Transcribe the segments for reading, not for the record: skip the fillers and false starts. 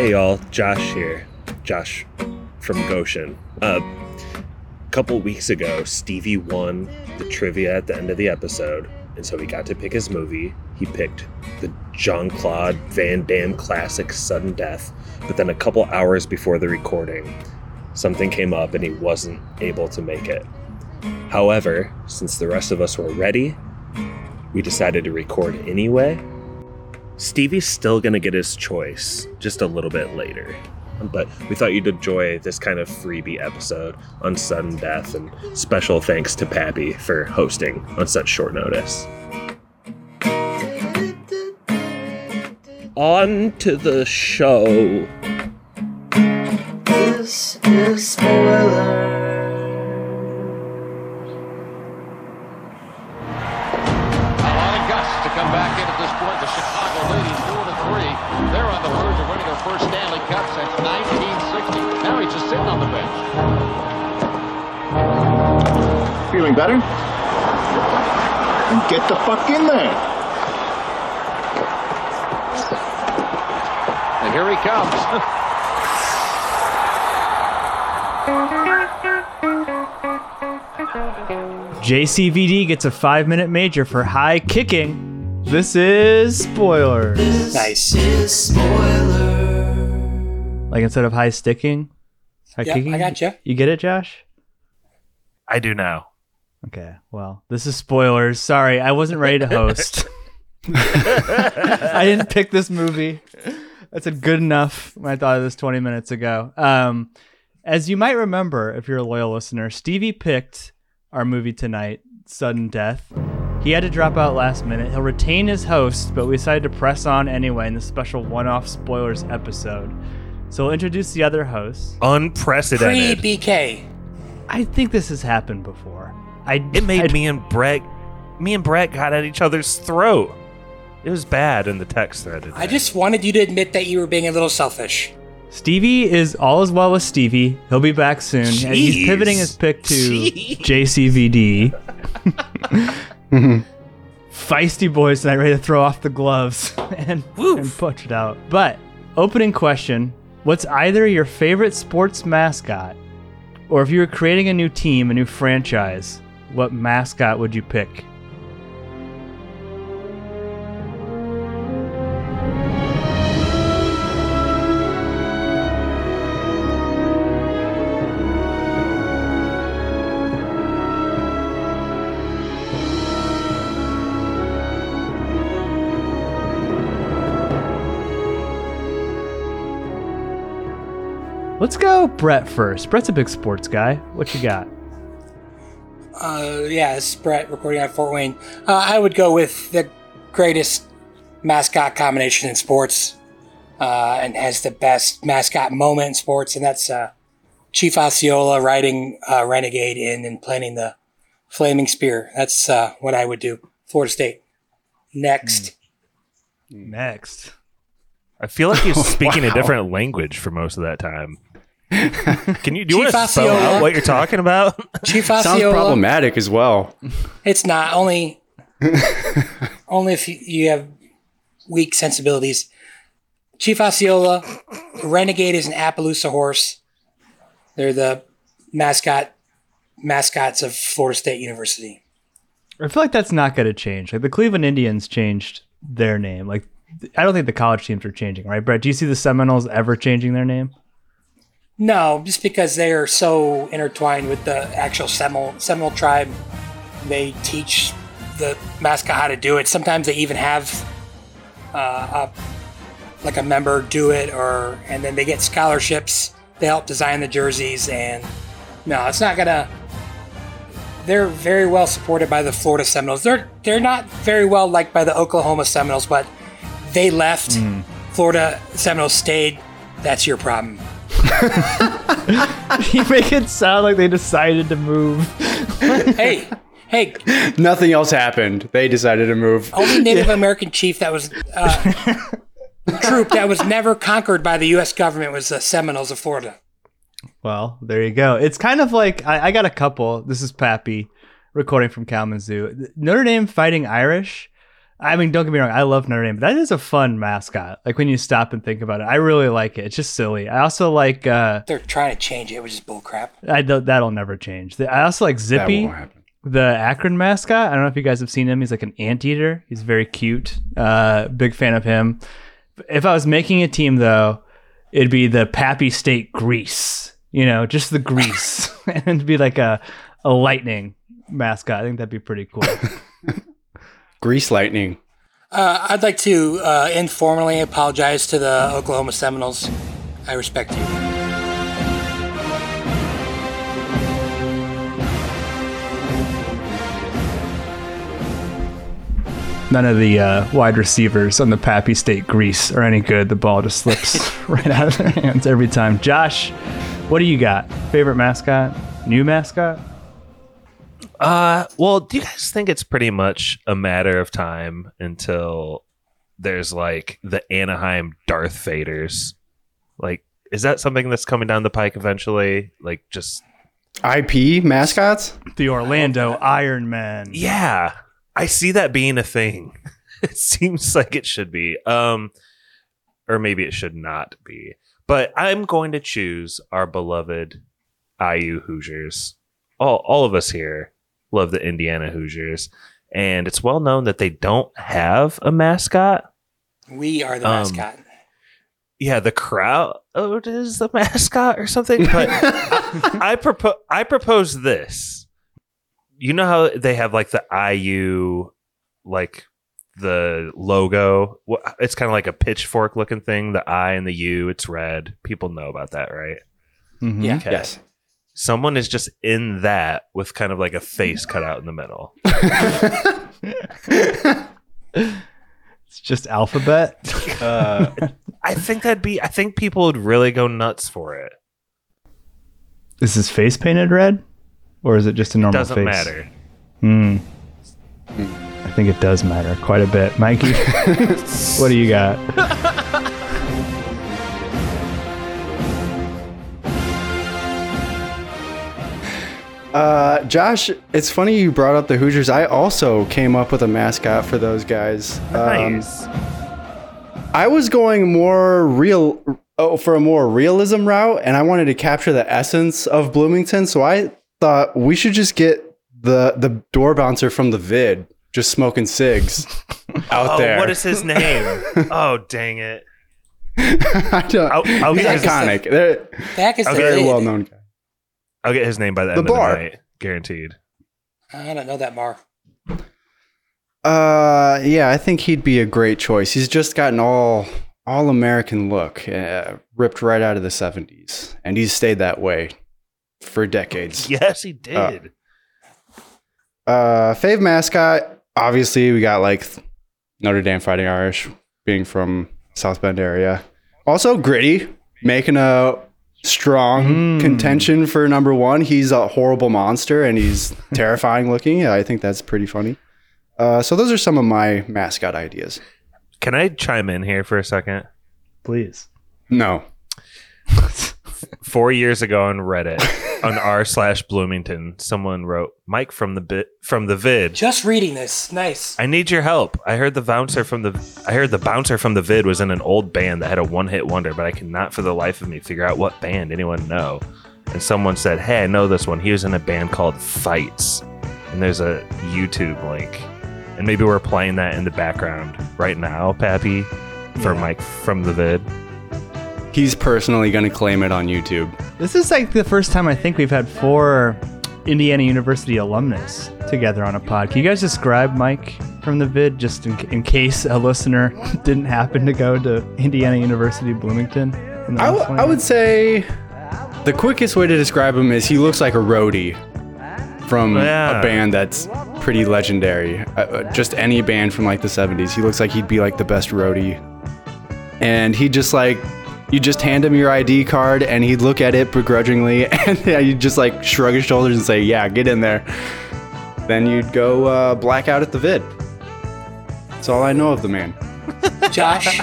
Hey y'all, Josh here. Josh from Goshen. A couple weeks ago, Stevie won the trivia at the end of the episode, and so he got to pick his movie. He picked the Jean-Claude Van Damme classic Sudden Death, but then a couple hours before the recording, something came up and he wasn't able to make it. However, since the rest of us were ready, we decided to record anyway. Stevie's still going to get his choice just a little bit later, but we thought you'd enjoy this kind of freebie episode on Sudden Death, and special thanks to Pappy for hosting on such short notice. On to the show. This is spoiler. First Stanley Cup since 1960. Now he's just sitting on the bench. Feeling better? And get the fuck in there. And here he comes. JCVD gets a 5-minute major for high kicking. This is spoilers. Nice. This is spoilers. Like instead of high sticking, high kicking? I got you. You get it, Josh? I do now. Okay, well, this is spoilers. Sorry, I wasn't ready to host. I didn't pick this movie. That's a good enough when I thought of this 20 minutes ago. As you might remember, if you're a loyal listener, Stevie picked our movie tonight, Sudden Death. He had to drop out last minute. He'll retain his host, but we decided to press on anyway in this special one-off spoilers episode. So we'll introduce the other hosts. Unprecedented. Pre-BK. I think this has happened before. Me and Brett got at each other's throat. It was bad in the text thread today. I just wanted you to admit that you were being a little selfish. Stevie is all as well with Stevie. He'll be back soon. Jeez. And he's pivoting his pick to JCVD. Feisty boys tonight, ready to throw off the gloves and punch it out. But opening question. What's either your favorite sports mascot, or if you were creating a new team, a new franchise, what mascot would you pick? Let's go Brett first. Brett's a big sports guy. What you got? This is Brett recording at Fort Wayne. I would go with the greatest mascot combination in sports and has the best mascot moment in sports, and that's Chief Osceola riding Renegade in and planting the flaming spear. That's what I would do. Florida State. Next. Next. I feel like he's speaking a different language for most of that time. Do you want to spell out what you're talking about? Chief Osceola. Sounds problematic as well. It's not. Only if you have weak sensibilities. Chief Osceola, Renegade is an Appaloosa horse. They're the mascots of Florida State University. I feel like that's not going to change. Like the Cleveland Indians changed their name. Like I don't think the college teams are changing, right, Brett? Do you see the Seminoles ever changing their name? No, just because they are so intertwined with the actual Seminole tribe. They teach the mascot how to do it. Sometimes they even have a member do it, and then they get scholarships. They help design the jerseys, and no, it's not gonna. They're very well supported by the Florida Seminoles. They're not very well liked by the Oklahoma Seminoles, but they left. Florida Seminoles stayed. That's your problem. You make it sound like they decided to move. Hey. Nothing else happened. They decided to move. Only Native American chief that was troop that was never conquered by the U.S. government was the Seminoles of Florida. Well, there you go. It's kind of like I got a couple. This is Pappy recording from Kalamazoo. Notre Dame Fighting Irish. I mean, don't get me wrong, I love Notre Dame, but that is a fun mascot. Like, when you stop and think about it, I really like it. It's just silly. I also like... they're trying to change it, which is bullcrap. That'll never change. I also like Zippy, the Akron mascot. I don't know if you guys have seen him. He's like an anteater. He's very cute. Big fan of him. If I was making a team, though, it'd be the Pappy State Grease. You know, just the grease. And it'd be like a lightning mascot. I think that'd be pretty cool. Grease lightning. I'd like to informally apologize to the Oklahoma Seminoles. I respect you. None of the wide receivers on the Pappy State Grease are any good. The ball just slips right out of their hands every time. Josh, what do you got? Favorite mascot? New mascot? Well, do you guys think it's pretty much a matter of time until there's like the Anaheim Darth Vaders? Like, is that something that's coming down the pike eventually? Like, just IP mascots? The Orlando Iron Man. Yeah. I see that being a thing. It seems like it should be. Or maybe it should not be. But I'm going to choose our beloved IU Hoosiers. All of us here love the Indiana Hoosiers, and it's well known that they don't have a mascot. We are the mascot. Yeah, the crowd is the mascot or something. But I propose this. You know how they have like the IU, like the logo. It's kind of like a pitchfork looking thing. The I and the U. It's red. People know about that, right? Mm-hmm. Yeah. Okay. Yes. Someone is just in that with kind of like a face cut out in the middle. It's just alphabet. I think people would really go nuts for it. Is his face painted red? Or is it just a normal face? It doesn't matter. I think it does matter quite a bit. Mikey, what do you got? Josh, it's funny you brought up the Hoosiers. I also came up with a mascot for those guys. Nice. I was going more for a more realism route, and I wanted to capture the essence of Bloomington. So I thought we should just get the door bouncer from the vid, just smoking cigs out there. What is his name? Oh, dang it! He's iconic. Very well known guy. I'll get his name by the end of the night, guaranteed. I don't know that bar. Yeah, I think he'd be a great choice. He's just got an all-American look, ripped right out of the 70s, and he's stayed that way for decades. Yes, he did. Fave mascot, obviously, we got like Notre Dame Fighting Irish, being from South Bend area. Also, Gritty, making a strong contention for number one. He's a horrible monster and he's terrifying looking. Yeah, I think that's pretty funny. So those are some of my mascot ideas. Can I chime in here for a second? Please. No. 4 years ago on Reddit, on r/Bloomington, someone wrote, Mike from the vid. Just reading this. Nice. I need your help. I heard the bouncer from the vid was in an old band that had a one-hit wonder, but I cannot for the life of me figure out what band. Anyone know? And someone said, hey, I know this one. He was in a band called Fights. And there's a YouTube link. And maybe we're playing that in the background right now, Pappy, for Mike from the vid. He's personally going to claim it on YouTube. This is like the first time I think we've had four Indiana University alumnus together on a pod. Can you guys describe Mike from the vid, just in case a listener didn't happen to go to Indiana University Bloomington? I would say the quickest way to describe him is he looks like a roadie from a band that's pretty legendary. Just any band from like the 70s. He looks like he'd be like the best roadie. And he just like... You just hand him your ID card, and he'd look at it begrudgingly, and you'd just like shrug his shoulders and say, yeah, get in there. Then you'd go black out at the vid. That's all I know of the man. Josh?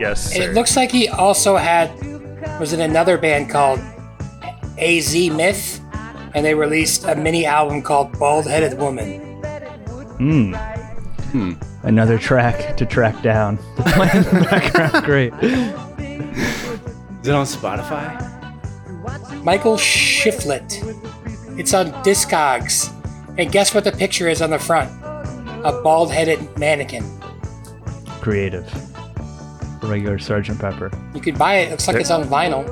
Yes, sir. It looks like he also was in another band called AZ Myth, and they released a mini album called Bald Headed Woman. Another track to track down. Playing in the background, great. Is it on Spotify? Michael Shiflett. It's on Discogs. And guess what the picture is on the front? A bald-headed mannequin. Creative. Regular Sgt. Pepper. You could buy it. It looks like it's on vinyl.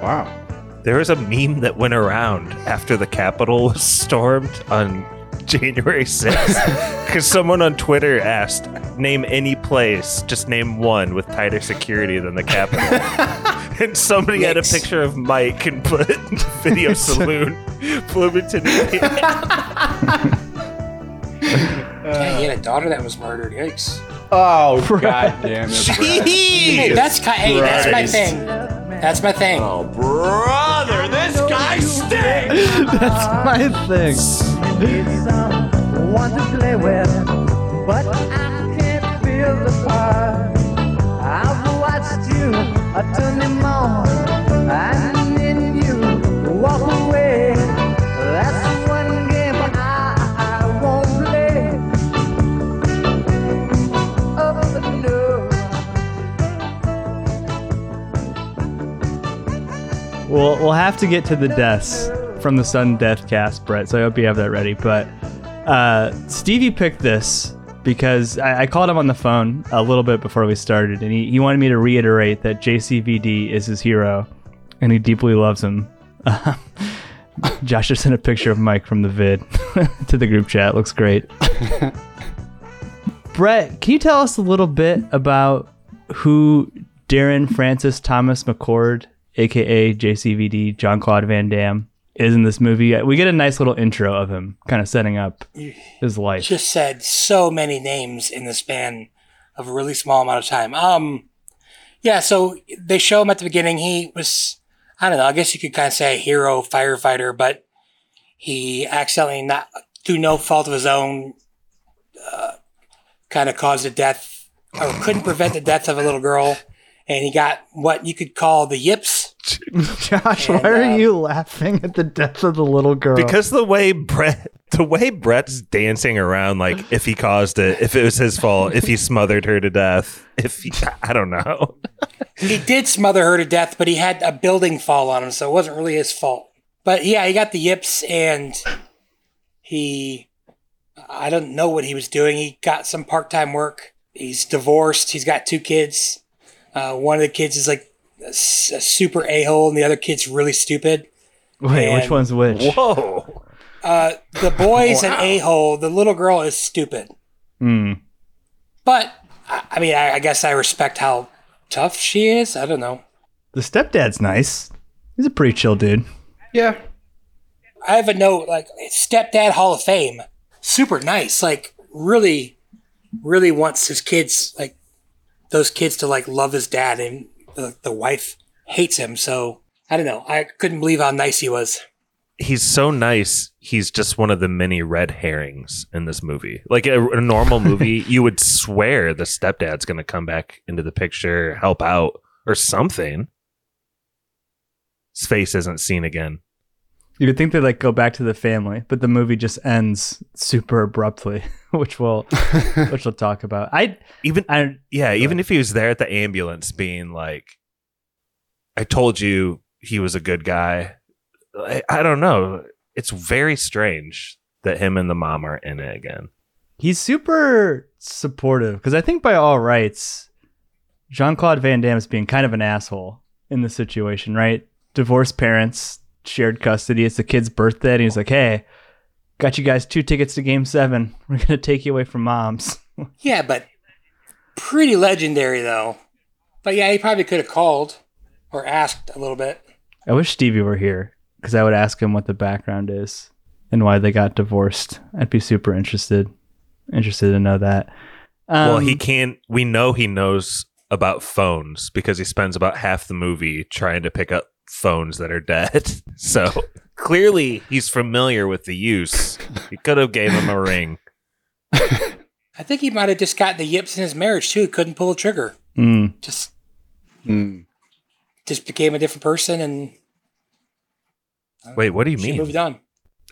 Wow. There was a meme that went around after the Capitol was stormed on January 6th. Because someone on Twitter asked, name any place, just name one with tighter security than the Capitol. And somebody had a picture of Mike and put Video Saloon, Bloomington. Yeah, he had a daughter that was murdered. Yikes. Oh, God damn it. Jeez. That's my thing. That's my thing. Oh, brother, this guy stinks! That's my thing. It's someone to play with, but I can't feel the fire. I've watched you a turning on, and then you walk away. That's one game I won't play. Up the nose. We'll have to get to the deaths from the Sudden Death cast, Brett, so I hope you have that ready. But Stevie picked this because I called him on the phone a little bit before we started, and he wanted me to reiterate that JCVD is his hero, and he deeply loves him. Josh just sent a picture of Mike from the vid to the group chat. Looks great. Brett, can you tell us a little bit about who Darren Francis Thomas McCord, a.k.a. JCVD, Jean-Claude Van Damme, is in this movie? We get a nice little intro of him, kind of setting up his life. Just said so many names in the span of a really small amount of time. Yeah, so they show him at the beginning. He was, I don't know, I guess you could kind of say a hero firefighter, but he accidentally, not through no fault of his own, kind of caused the death, or couldn't prevent the death of a little girl. And he got what you could call the yips. Josh, why are you laughing at the death of the little girl? Because the way Brett's dancing around, like if he caused it, if it was his fault, if he smothered her to death, I don't know. He did smother her to death, but he had a building fall on him, so it wasn't really his fault. But yeah, he got the yips, and I don't know what he was doing. He got some part-time work. He's divorced. He's got 2 kids. One of the kids is like a super a-hole, and the other kid's really stupid. Wait, which one's which? Whoa! The boy's an a-hole. The little girl is stupid. But I mean, I guess I respect how tough she is. I don't know. The stepdad's nice. He's a pretty chill dude. Yeah. I have a note, like stepdad Hall of Fame. Super nice. Like really, really wants his kids like. Those kids to like love his dad, and the wife hates him. So I don't know. I couldn't believe how nice he was. He's so nice. He's just one of the many red herrings in this movie. Like a normal movie, you would swear the stepdad's going to come back into the picture, help out or something. His face isn't seen again. You would think they'd like go back to the family, but the movie just ends super abruptly, which we'll talk about. Even if he was there at the ambulance, being like, "I told you he was a good guy." I don't know. It's very strange that him and the mom are in it again. He's super supportive because I think by all rights, Jean-Claude Van Damme is being kind of an asshole in this situation, right? Divorced parents. Shared custody. It's the kid's birthday, and he's like, "Hey, got you guys 2 tickets to Game 7. We're gonna take you away from mom's." Yeah, but pretty legendary though. But yeah, he probably could have called or asked a little bit. I wish Stevie were here because I would ask him what the background is and why they got divorced. I'd be super interested to know that. Well, he can't. We know he knows about phones because he spends about half the movie trying to pick up phones that are dead. So clearly he's familiar with the use. He could have gave him a ring. I think he might have just got the yips in his marriage too. Couldn't pull the trigger. Just became a different person. And wait, what do you mean? Moved on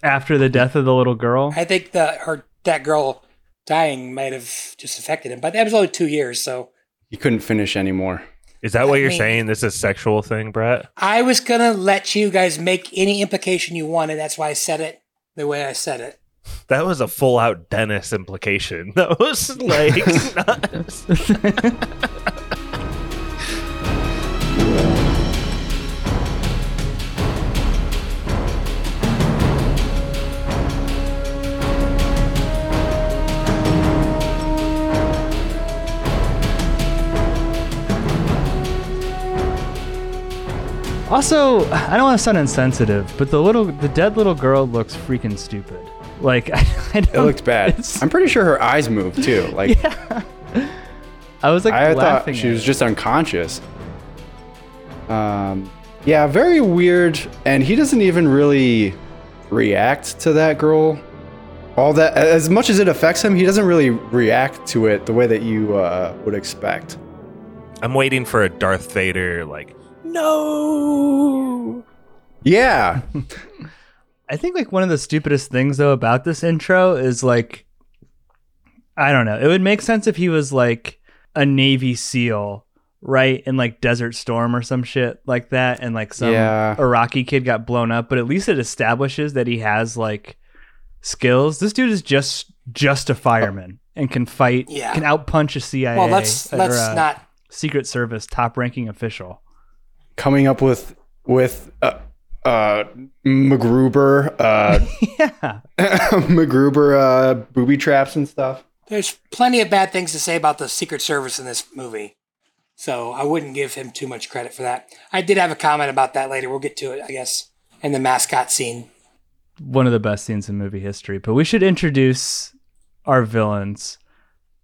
after the death of the little girl. I think that that girl dying might have just affected him. But that was only 2 years, so he couldn't finish anymore. Is that what you're saying? This is a sexual thing, Brett? I was going to let you guys make any implication you wanted. That's why I said it the way I said it. That was a full-out Dennis implication. That was like... Also, I don't want to sound insensitive, but the dead little girl looks freaking stupid. Like, I don't, it looked bad. I'm pretty sure her eyes moved too. Like, yeah. I was like, I laughing thought she was just unconscious. Yeah, very weird. And he doesn't even really react to that girl. All that, as much as it affects him, he doesn't really react to it the way that you would expect. I'm waiting for a Darth Vader like. No. Yeah. I think like one of the stupidest things though about this intro is like, I don't know. It would make sense if he was like a Navy SEAL, right? And like Desert Storm or some shit like that. And like some Iraqi kid got blown up, but at least it establishes that he has like skills. This dude is just a fireman and can fight, can out punch a CIA. Well, let's not Secret Service top ranking official. Coming up with MacGruber, MacGruber booby traps and stuff. There's plenty of bad things to say about the Secret Service in this movie, so I wouldn't give him too much credit for that. I did have a comment about that later. We'll get to it, I guess, in the mascot scene. One of the best scenes in movie history, but we should introduce our villains.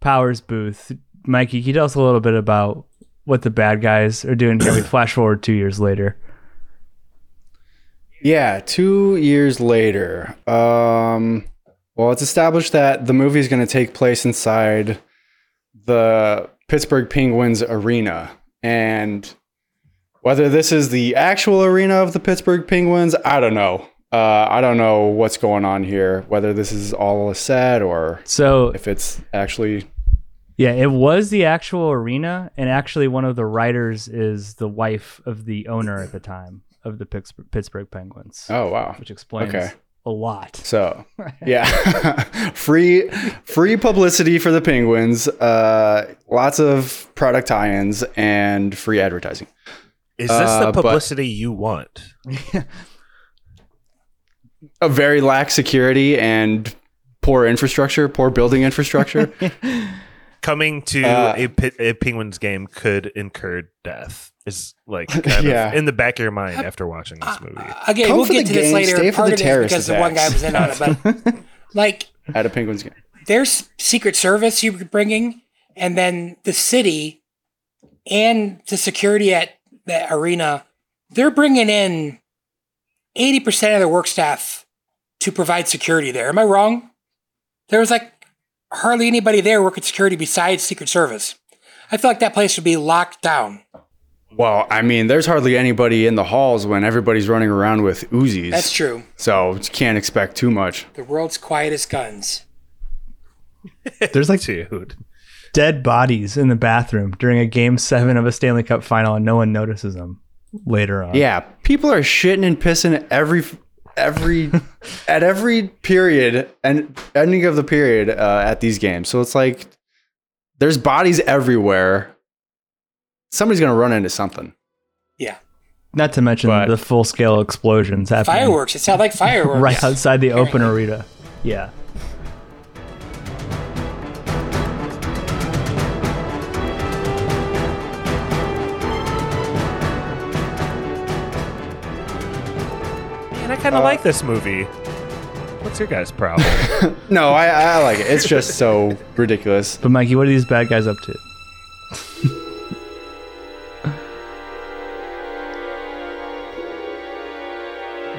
Powers Boothe. Mikey, can you tell us a little bit about what the bad guys are doing here? We flash forward 2 years later. Yeah, 2 years later. Well, it's established that the movie is going to take place inside the Pittsburgh Penguins arena. And whether this is the actual arena of the Pittsburgh Penguins, I don't know. I don't know what's going on here, whether this is all a set or so, if it's actually... Yeah, it was the actual arena, and actually one of the writers is the wife of the owner at the time of the Pittsburgh Penguins. Oh, wow. Which explains a lot. So, yeah. free publicity for the Penguins, lots of product tie-ins, and free advertising. Is this the publicity you want? A very lax security and poor building infrastructure. Coming to a Penguins game could incur death is like kind of in the back of your mind after watching this movie. Again, we'll get to this later. Stay for the terrorist attacks. Because the one guy was in on it, but like at a Penguins game, there's Secret Service you were bringing, and then the city and the security at the arena. They're bringing in 80% of their work staff to provide security there. Am I wrong? There was like hardly anybody there working security besides Secret Service. I feel like that place would be locked down. Well, I mean, there's hardly anybody in the halls when everybody's running around with Uzis. That's true. So you can't expect too much. The world's quietest guns. There's like dead bodies in the bathroom during a Game 7 of a Stanley Cup final, and no one notices them later on. Yeah, people are shitting and pissing every period and ending of the period at these games. So it's like there's bodies everywhere. Somebody's going to run into something. Yeah. Not to mention the full-scale explosions happening. Fireworks. It sounds like fireworks. Right outside the open arena. Yeah. I kind of like this movie. What's your guys' problem? No, I like it. It's just so ridiculous. But Mikey, what are these bad guys up to?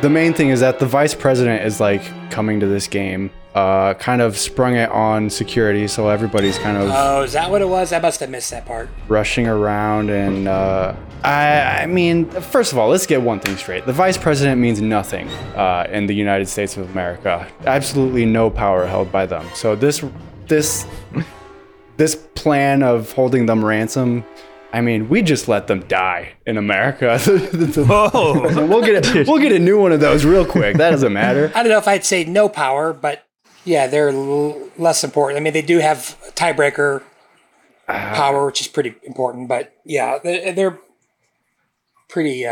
The main thing is that the vice president is like coming to this game, kind of sprung it on security, so everybody's kind of... Oh, is that what it was? I must have missed that part. Rushing around and... I mean, first of all, let's get one thing straight. The vice president means nothing in the United States of America. Absolutely no power held by them. So this this plan of holding them ransom, I mean, we just let them die in America. Whoa. We'll get a new one of those real quick. That doesn't matter. I don't know if I'd say no power, but yeah, they're less important. I mean, they do have tiebreaker power, which is pretty important, but yeah, they're pretty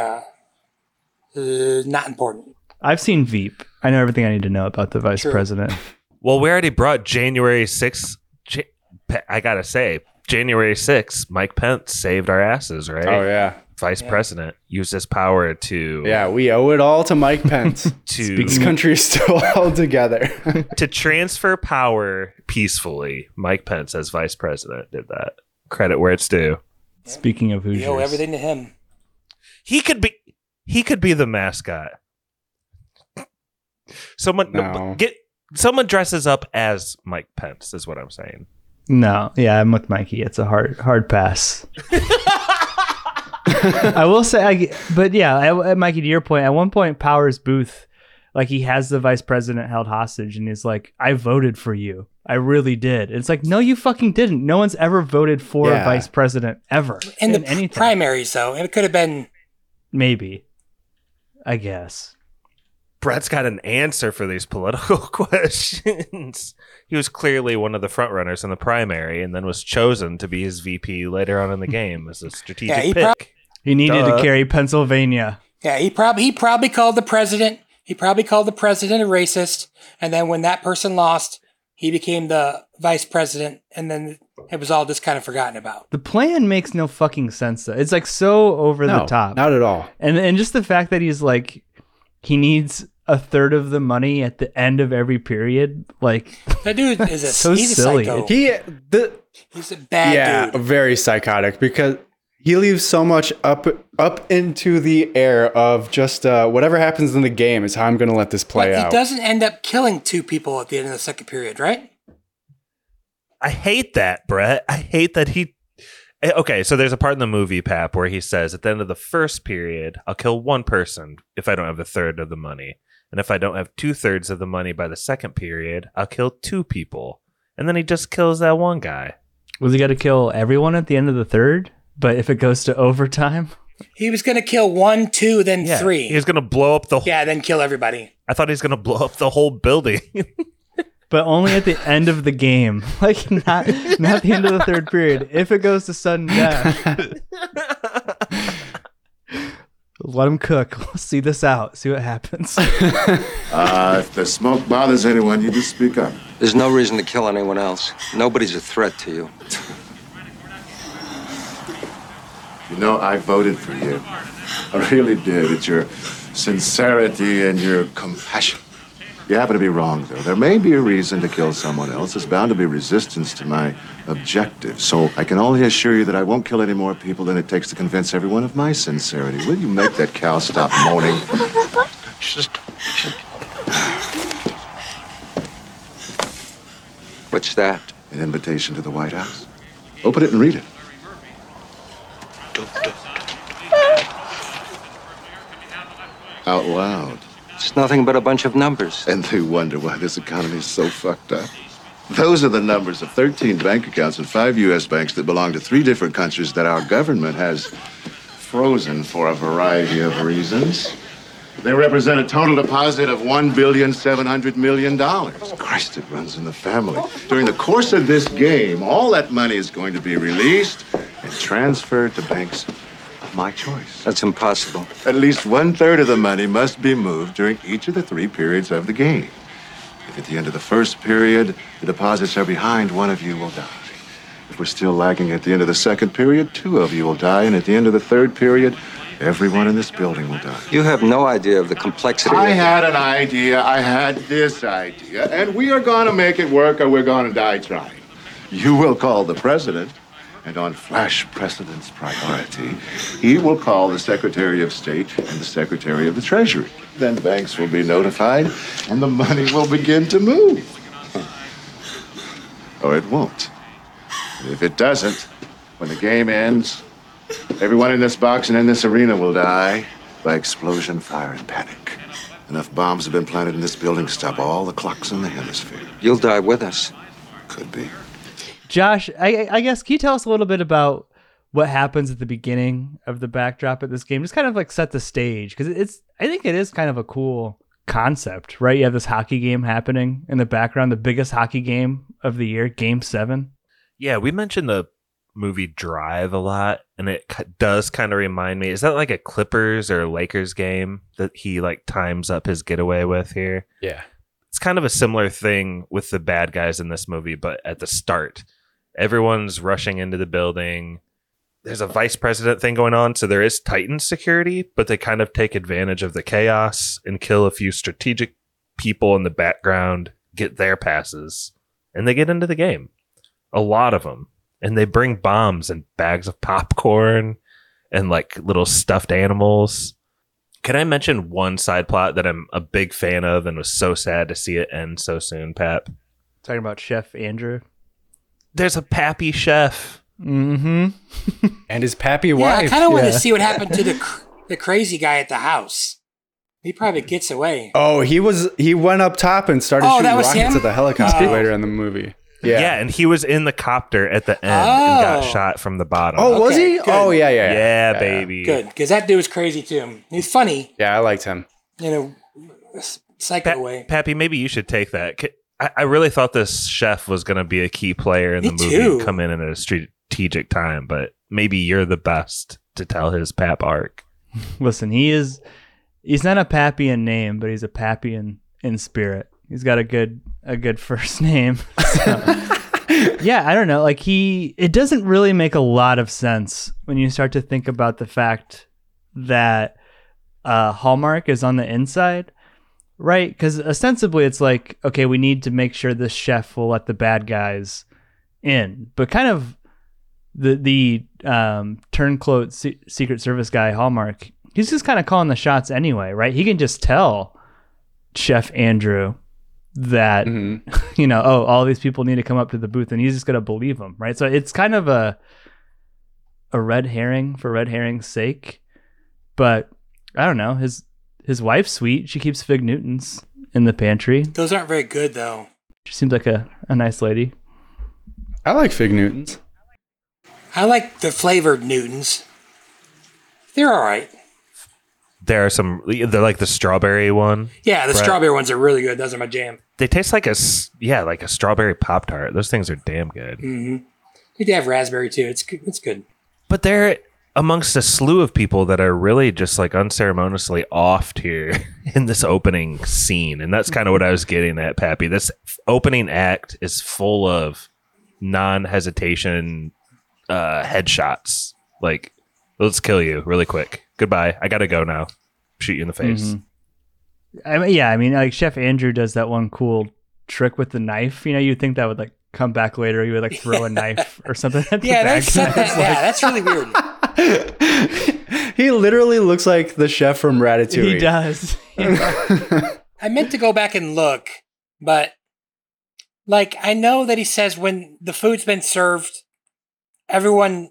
not important. I've seen Veep. I know everything I need to know about the vice president. Well, we already brought January 6th. I got to say, January 6th, Mike Pence saved our asses, right? Oh, yeah. Vice president used his power to... Yeah, we owe it all to Mike Pence. This country is still held together. To transfer power peacefully, Mike Pence as vice president did that. Credit where it's due. Yeah. Speaking of Hoosiers. We owe everything to him. He could be the mascot. Someone dresses up as Mike Pence is what I'm saying. No, yeah, I'm with Mikey. It's a hard pass. I will say, Mikey, to your point, at one point, Powers Boothe, like he has the vice president held hostage, and he's like, "I voted for you. I really did." It's like, no, you fucking didn't. No one's ever voted for a vice president ever in the anything. Primaries, though. It could have been maybe, I guess. Brett's got an answer for these political questions. He was clearly one of the frontrunners in the primary and then was chosen to be his VP later on in the game as a strategic pick. He needed to carry Pennsylvania. Yeah, he probably called the president. He probably called the president a racist. And then when that person lost, he became the vice president. And then it was all just kind of forgotten about. The plan makes no fucking sense, though. It's like so over the top. Not at all. And just the fact that he's like... He needs a third of the money at the end of every period. Like that dude is he's silly. A psycho. He's a bad dude. Yeah, very psychotic because he leaves so much up into the air of just whatever happens in the game is how I'm going to let this play out. He doesn't end up killing two people at the end of the second period, right? I hate that, Brett. I hate that he... Okay, so there's a part in the movie, Pap, where he says, at the end of the first period, I'll kill one person if I don't have a third of the money. And if I don't have two-thirds of the money by the second period, I'll kill two people. And then he just kills that one guy. Was he going to kill everyone at the end of the third? But if it goes to overtime? He was going to kill one, two, then three. He was going to blow up the whole... Yeah, then kill everybody. I thought he was going to blow up the whole building. But only at the end of the game, like not the end of the third period. If it goes to sudden death, let him cook. We'll see this out. See what happens. If the smoke bothers anyone, you just speak up. There's no reason to kill anyone else. Nobody's a threat to you. You know, I voted for you. I really did. It's your sincerity and your compassion. You happen to be wrong, though. There may be a reason to kill someone else. There's bound to be resistance to my objective. So I can only assure you that I won't kill any more people than it takes to convince everyone of my sincerity. Will you make that cow stop moaning? What's that? An invitation to the White House. Open it and read it. Out loud. It's nothing but a bunch of numbers. And they wonder why this economy is so fucked up. Those are the numbers of 13 bank accounts and 5 U.S. banks that belong to 3 different countries that our government has frozen for a variety of reasons. They represent a total deposit of $1,700,000,000. Christ, it runs in the family. During the course of this game, all that money is going to be released and transferred to banks. My choice. That's impossible. At least one-third of the money must be moved during each of the 3 periods of the game. If at the end of the first period the deposits are behind, one of you will die. If we're still lagging at the end of the second period, 2 of you will die. And at the end of the third period, everyone in this building will die. You have no idea of the complexity. I had an idea. I had this idea. And we are going to make it work or we're going to die trying. You will call the president. And on flash precedence priority, he will call the Secretary of State and the Secretary of the Treasury. Then banks will be notified and the money will begin to move. Or it won't. And if it doesn't, when the game ends, everyone in this box and in this arena will die by explosion, fire, and panic. Enough bombs have been planted in this building to stop all the clocks in the hemisphere. You'll die with us. could be. Josh, I guess, can you tell us a little bit about what happens at the beginning of the backdrop of this game? Just kind of like set the stage, because I think it is kind of a cool concept, right? You have this hockey game happening in the background, the biggest hockey game of the year, Game 7. Yeah, we mentioned the movie Drive a lot, and it does kind of remind me, is that like a Clippers or Lakers game that he like times up his getaway with here? Yeah. It's kind of a similar thing with the bad guys in this movie, but at the start, everyone's rushing into the building. There's a vice president thing going on, so there is tightened security, but they kind of take advantage of the chaos and kill a few strategic people in the background, get their passes, and they get into the game. A lot of them. And they bring bombs and bags of popcorn and like little stuffed animals. Can I mention one side plot that I'm a big fan of and was so sad to see it end so soon, Pap? Talking about Chef Andrew? There's a Pappy chef. Mm-hmm. And his Pappy wife. I kind of want to see what happened to the crazy guy at the house. He probably gets away. Oh, he went up top and started shooting rockets at the helicopter later in the movie. Yeah, and he was in the copter at the end and got shot from the bottom. Oh, okay, was he? Good. Oh, yeah, baby. Good, because that dude was crazy, too. He's funny. Yeah, I liked him. In a psycho way. Pappy, maybe you should take that. I really thought this chef was going to be a key player in the movie and come in at a strategic time, but maybe you're the best to tell his Pap arc. Listen, he's not a Pappy in name, but he's a Pappy in spirit. He's got a good first name. So. Yeah, I don't know. Like it doesn't really make a lot of sense when you start to think about the fact that Hallmark is on the inside, right? Because ostensibly it's like, okay, we need to make sure this chef will let the bad guys in, but kind of the turncoat Secret Service guy Hallmark, he's just kind of calling the shots anyway, right? He can just tell Chef Andrew that all these people need to come up to the booth, and he's just gonna believe them, right? So it's kind of a red herring for red herring's sake. But I don't know, his wife's sweet. She keeps fig Newtons in the pantry. Those aren't very good though. She seems like a nice lady. I like fig Newtons. I like the flavored Newtons. They're all right. They're like the strawberry one. Yeah, the strawberry ones are really good. Those are my jam. They taste like a strawberry Pop-Tart. Those things are damn good. Mm-hmm. They have raspberry too. It's good. But they're amongst a slew of people that are really just like unceremoniously offed here in this opening scene. And that's kind of what I was getting at, Pappy. This opening act is full of non-hesitation headshots. Like, let's kill you really quick. Goodbye. I got to go now. Shoot you in the face. Mm-hmm. I mean, like Chef Andrew does that one cool trick with the knife. You know, you'd think that would like come back later. He would like throw a knife or something. That's really weird. He literally looks like the chef from Ratatouille. He does. Yeah. I meant to go back and look, but like, I know that he says when the food's been served, everyone,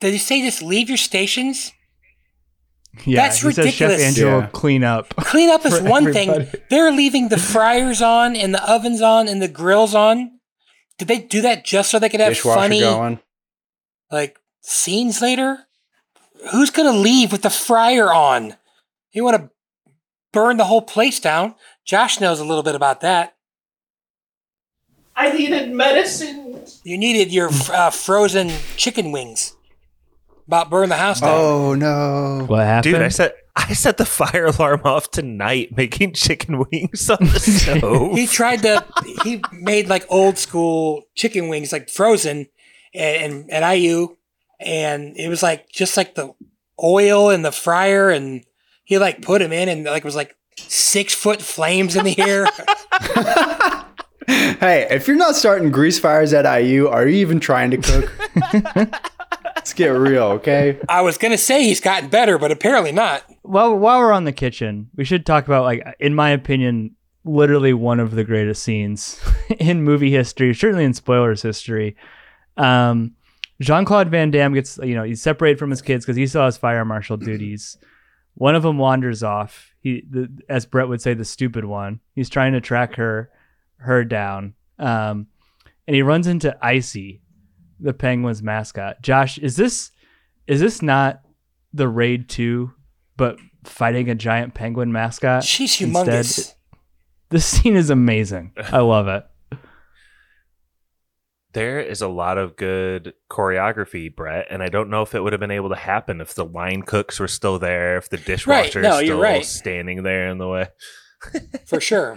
did he say just leave your stations? Yeah, that's ridiculous. Chef Andrew will clean up. Clean up is one thing. They're leaving the fryers on and the ovens on and the grills on. Did they do that just so they could have funny like scenes later? Who's going to leave with the fryer on? You want to burn the whole place down? Josh knows a little bit about that. I needed medicine. You needed your frozen chicken wings. About burn the house down. Oh no! What happened, dude? I set the fire alarm off tonight, making chicken wings on the stove. He made like old school chicken wings, like frozen, and at IU, and it was like just like the oil in the fryer, and he like put them in, and like it was like 6-foot flames in the air. Hey, if you're not starting grease fires at IU, are you even trying to cook? Let's get real, okay? I was going to say he's gotten better, but apparently not. Well, while we're on the kitchen, we should talk about, like, in my opinion, literally one of the greatest scenes in movie history, certainly in spoilers history. Jean-Claude Van Damme gets, you know, he's separated from his kids because he still has fire marshal duties. One of them wanders off. As Brett would say, the stupid one. He's trying to track her down. and he runs into Icy, the Penguins mascot. Josh, is this not the Raid 2, but fighting a giant penguin mascot? She's humongous. Instead? This scene is amazing. I love it. There is a lot of good choreography, Brett, and I don't know if it would have been able to happen if the line cooks were still there, if the dishwasher is still standing there in the way. For sure.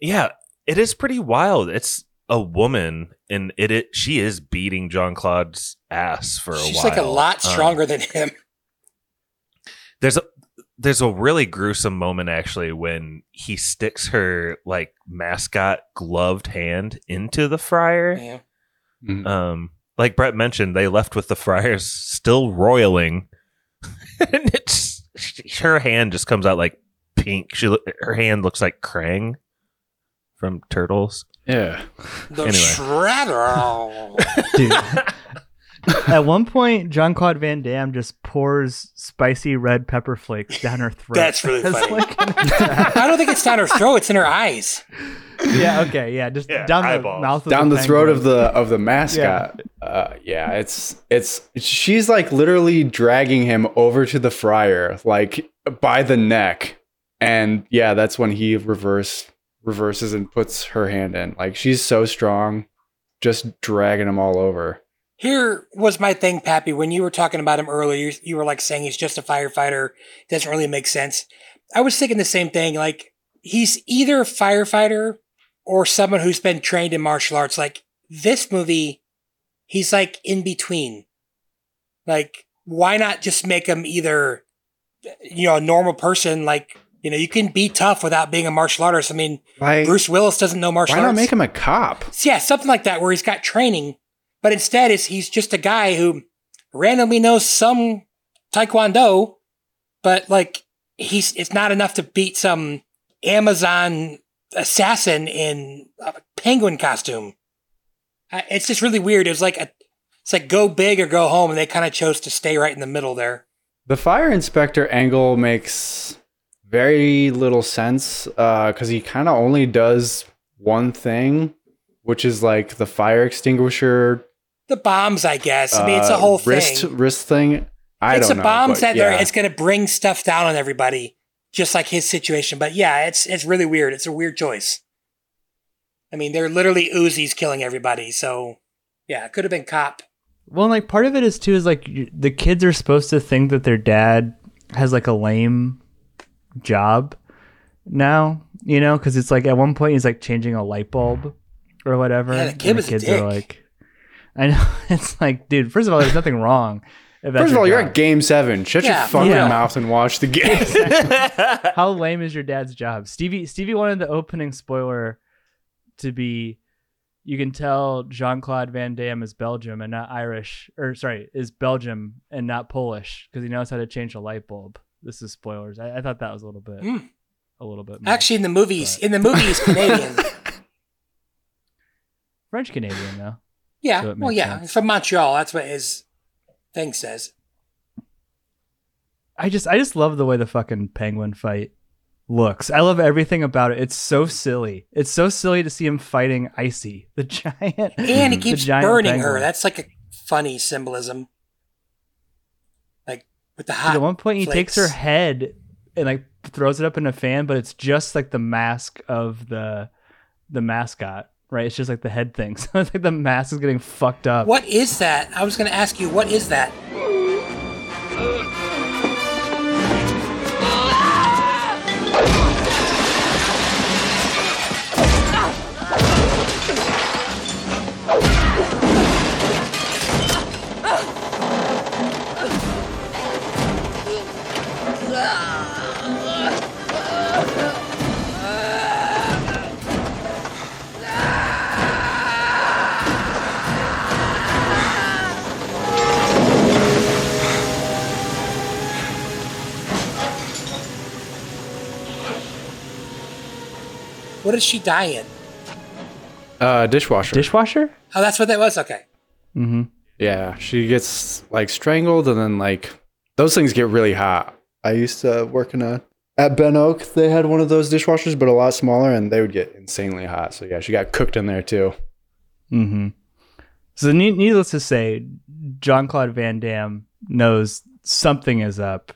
Yeah, it is pretty wild. It's a woman, and she is beating Jean-Claude's ass for She's while. She's like a lot stronger than him. There's a really gruesome moment, actually, when he sticks her like mascot gloved hand into the fryer. Yeah. Mm-hmm. Like Brett mentioned, they left with the fryers still roiling, and her hand just comes out like pink. Her hand looks like Krang from Turtles. Yeah. The shredder. Dude. At one point, Jean-Claude Van Damme just pours spicy red pepper flakes down her throat. That's really funny. Like I don't think it's down her throat; it's in her eyes. Yeah. Okay. Yeah. Just down eyeballs. The mouth. Of down the throat of the mascot. Yeah. It's she's like literally dragging him over to the fryer, like by the neck, and yeah, that's when he reverses and puts her hand in. Like she's so strong, just dragging him all over. Here was my thing, Pappy. When you were talking about him earlier, you were like saying he's just a firefighter. Doesn't really make sense. I was thinking the same thing. Like he's either a firefighter or someone who's been trained in martial arts. Like this movie, he's like in between. Like why not just make him either, a normal person? Like, you can be tough without being a martial artist. I mean, Bruce Willis doesn't know martial arts. Why not make him a cop? Yeah, something like that where he's got training. But instead, he's just a guy who randomly knows some Taekwondo, but like it's not enough to beat some Amazon assassin in a penguin costume. It's just really weird. It was like it's like go big or go home, and they kind of chose to stay right in the middle there. The fire inspector angle makes very little sense because he kind of only does one thing, which is like the fire extinguisher. The bombs, I guess. I mean, it's a whole thing. Wrist thing. I don't know. It's a bomb set there. It's going to bring stuff down on everybody, just like his situation. But yeah, it's really weird. It's a weird choice. I mean, they're literally Uzis killing everybody. So yeah, it could have been cop. Well, like part of it is too, is like the kids are supposed to think that their dad has like a lame job now, because it's like at one point he's like changing a light bulb. Or whatever. Yeah, the kids are like, I know. It's like, dude, first of all, there's nothing wrong. First of all, you're at game 7. Shut your fucking mouth and watch the game. Exactly. How lame is your dad's job? Stevie wanted the opening spoiler to be, you can tell Jean-Claude Van Damme is Belgium and not Irish, is Belgium and not Polish because he knows how to change a light bulb. This is spoilers. I thought that was a little bit. Actually, in the movie, he's Canadian. French Canadian though. Yeah. So sense. From Montreal. That's what his thing says. I just love the way the fucking penguin fight looks. I love everything about it. It's so silly. It's so silly to see him fighting Icy, the giant. And he keeps burning penguin. Her. That's like a funny symbolism. Like with the hot flakes. At one point he takes her head and like throws it up in a fan, but it's just like the mask of the mascot. Right, it's just like the head thing. So it's like the mask is getting fucked up. What is that? I was going to ask you, what is that? What did she die in? Dishwasher. Dishwasher? Oh, that's what that was? Okay. Mm-hmm. Yeah, she gets like strangled and then like those things get really hot. I used to work at Ben Oak. They had one of those dishwashers, but a lot smaller and they would get insanely hot. So yeah, she got cooked in there too. Mm-hmm. So needless to say, Jean-Claude Van Damme knows something is up.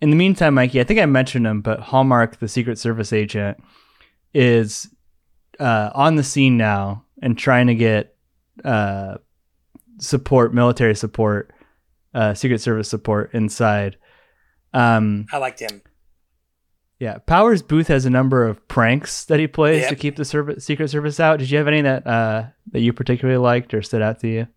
In the meantime, Mikey, I think I mentioned him, but Hallmark, the Secret Service agent, is on the scene now and trying to get support, military support, Secret Service support inside. I liked him. Yeah, Powers Boothe has a number of pranks that he plays to keep the Secret Service out. Did you have any that you particularly liked or stood out to you?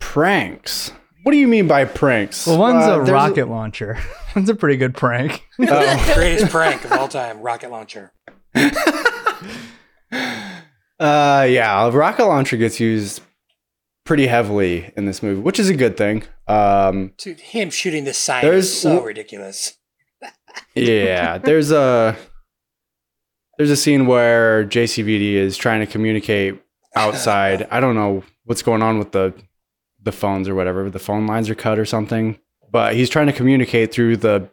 Pranks? What do you mean by pranks? Well, one's a rocket launcher. That's a pretty good prank. Oh. Greatest prank of all time, rocket launcher. Yeah, a rocket launcher gets used pretty heavily in this movie, which is a good thing. Dude, him shooting the sign is so ridiculous. Yeah, there's a scene where JCVD is trying to communicate outside. I don't know what's going on with the phones or whatever. The phone lines are cut or something. But he's trying to communicate through the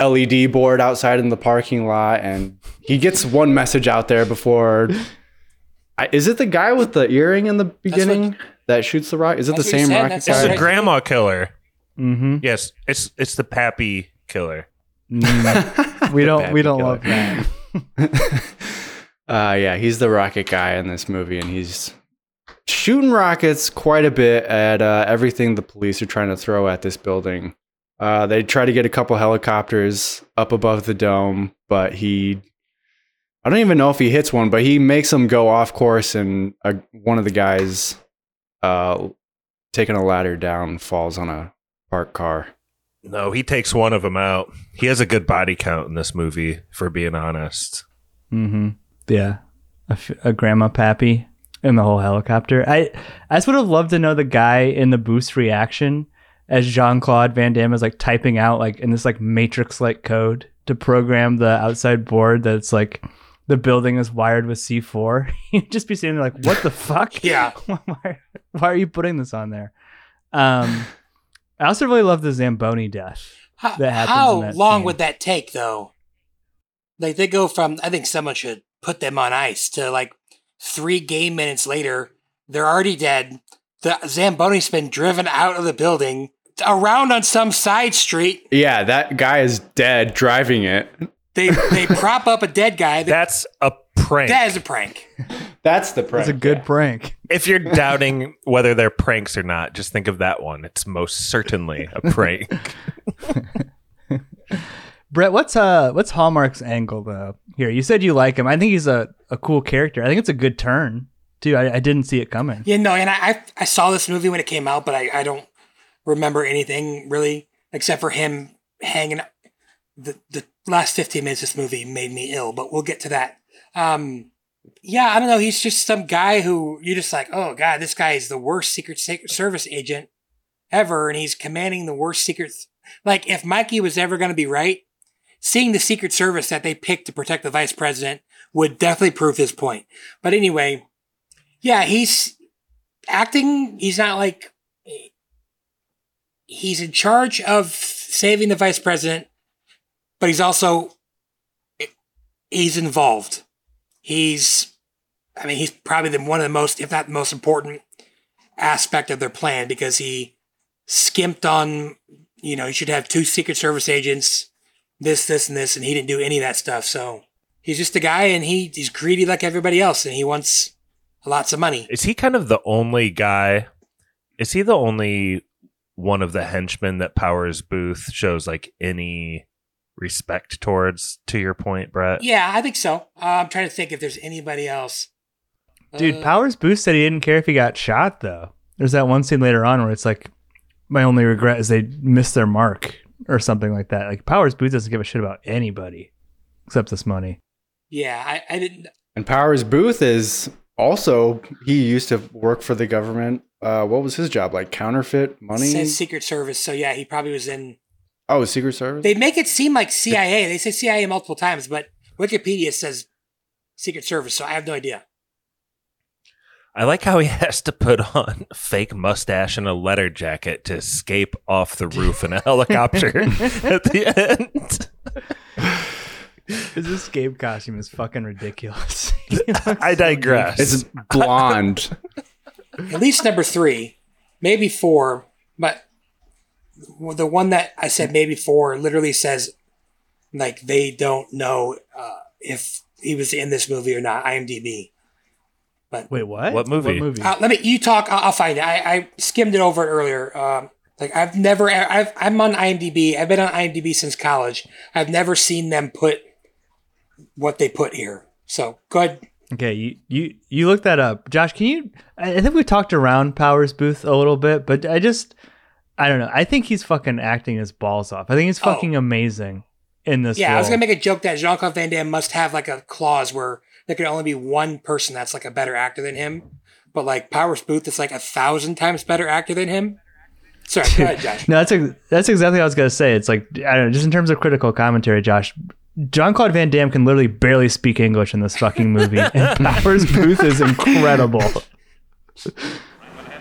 LED board outside in the parking lot, and he gets one message out there before. Is it the guy with the earring in the beginning that shoots the rock? Is it the same rocket? It's the grandma killer. Mm-hmm. Yes, it's the Pappy killer. we don't love that. Yeah, he's the rocket guy in this movie, and he's shooting rockets quite a bit at everything the police are trying to throw at this building. They try to get a couple helicopters up above the dome, but I don't even know if he hits one, but he makes them go off course, and one of the guys taking a ladder down falls on a parked car. No, he takes one of them out. He has a good body count in this movie, for being honest. Mm-hmm. Yeah. A grandma Pappy in the whole helicopter. I just would have loved to know the guy in the booth's reaction as Jean-Claude Van Damme is like typing out like in this like Matrix-like code to program the outside board that's like the building is wired with C4. You'd just be sitting there like, what the fuck? Yeah. Why are you putting this on there? I also really love the Zamboni death that happens. How long would that take, though? Like, they go from, I think someone should put them on ice, to like 3 game minutes later, they're already dead. The Zamboni's been driven out of the building, around on some side street. Yeah, that guy is dead driving it. They prop up a dead guy. That's a prank. That is a prank. That's the prank. It's a good prank. If you're doubting whether they're pranks or not, just think of that one. It's most certainly a prank. Brett, what's Hallmark's angle though? Here, you said you like him. I think he's a cool character. I think it's a good turn too. I didn't see it coming. Yeah, no, and I saw this movie when it came out, but I don't remember anything really except for him hanging. The last 15 minutes of this movie made me ill, but we'll get to that. Yeah, I don't know. He's just some guy who you're just like, oh, God, this guy is the worst Secret Service agent ever, and he's commanding the worst Like, if Mikey was ever going to be right, seeing the Secret Service that they picked to protect the vice president would definitely prove his point. But anyway, yeah, he's acting. He's not like... He's in charge of saving the vice president, but he's also... He's involved. He's probably one of the most, if not the most important aspect of their plan, because he skimped on, you should have 2 Secret Service agents, this, and this, and he didn't do any of that stuff. So he's just a guy, and he's greedy like everybody else, and he wants lots of money. Is he kind of the only guy? Is he the only one of the henchmen that Powers Boothe shows like any respect towards, to your point, Brett? Yeah, I think so. I'm trying to think if there's anybody else. Dude, Powers Boothe said he didn't care if he got shot, though. There's that one scene later on where it's like, my only regret is they missed their mark or something like that. Like, Powers Boothe doesn't give a shit about anybody except this money. Yeah, I didn't. And Powers Boothe is also, he used to work for the government. What was his job? Like counterfeit money? Says Secret Service. So yeah, he probably was in. Oh, Secret Service? They make it seem like CIA. They say CIA multiple times, but Wikipedia says Secret Service, so I have no idea. I like how he has to put on a fake mustache and a leather jacket to escape off the roof in a helicopter at the end. His escape costume is fucking ridiculous. I digress. It's blonde. At least number three, maybe four, but the one that I said maybe four literally says, like, they don't know if he was in this movie or not. IMDb. But wait, what? What movie? Let me. You talk. I'll find it. I skimmed it over earlier. I'm on IMDb. I've been on IMDb since college. I've never seen them put what they put here. So go ahead. Okay, you look that up, Josh. Can you? I think we talked around Powers Boothe a little bit, but I don't know. I think he's fucking acting his balls off. I think he's fucking amazing in this. Yeah, role. I was gonna make a joke that Jean-Claude Van Damme must have like a clause where there could only be one person that's like a better actor than him, but like Powers Boothe is like 1,000 times better actor than him. Sorry, go ahead, Josh. No, that's exactly what I was gonna say. It's like, I don't know, just in terms of critical commentary, Josh. Jean-Claude Van Damme can literally barely speak English in this fucking movie, and Powers Boothe is incredible.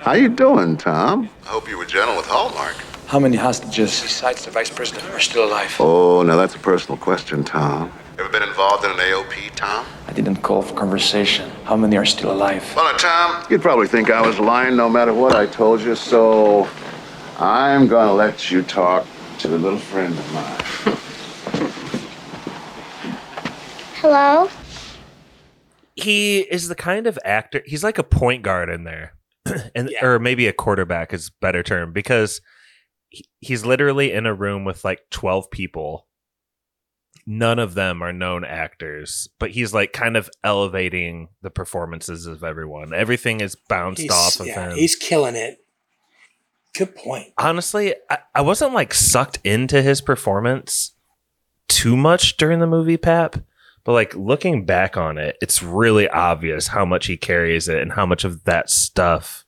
How you doing, Tom? I hope you were gentle with Hallmark. How many hostages besides the vice president are still alive? Oh, now that's a personal question, Tom. Ever been involved in an AOP, Tom? I didn't call for conversation. How many are still alive? Well, now, Tom, you'd probably think I was lying no matter what I told you, so I'm gonna let you talk to a little friend of mine. Hello? He is the kind of actor, he's like a point guard in there. Or maybe a quarterback is a better term, because he's literally in a room with like 12 people. None of them are known actors, but he's like kind of elevating the performances of everyone. Everything is bounced off of him. He's killing it. Good point. Honestly, I wasn't like sucked into his performance too much during the movie, Pap. But like looking back on it, it's really obvious how much he carries it and how much of that stuff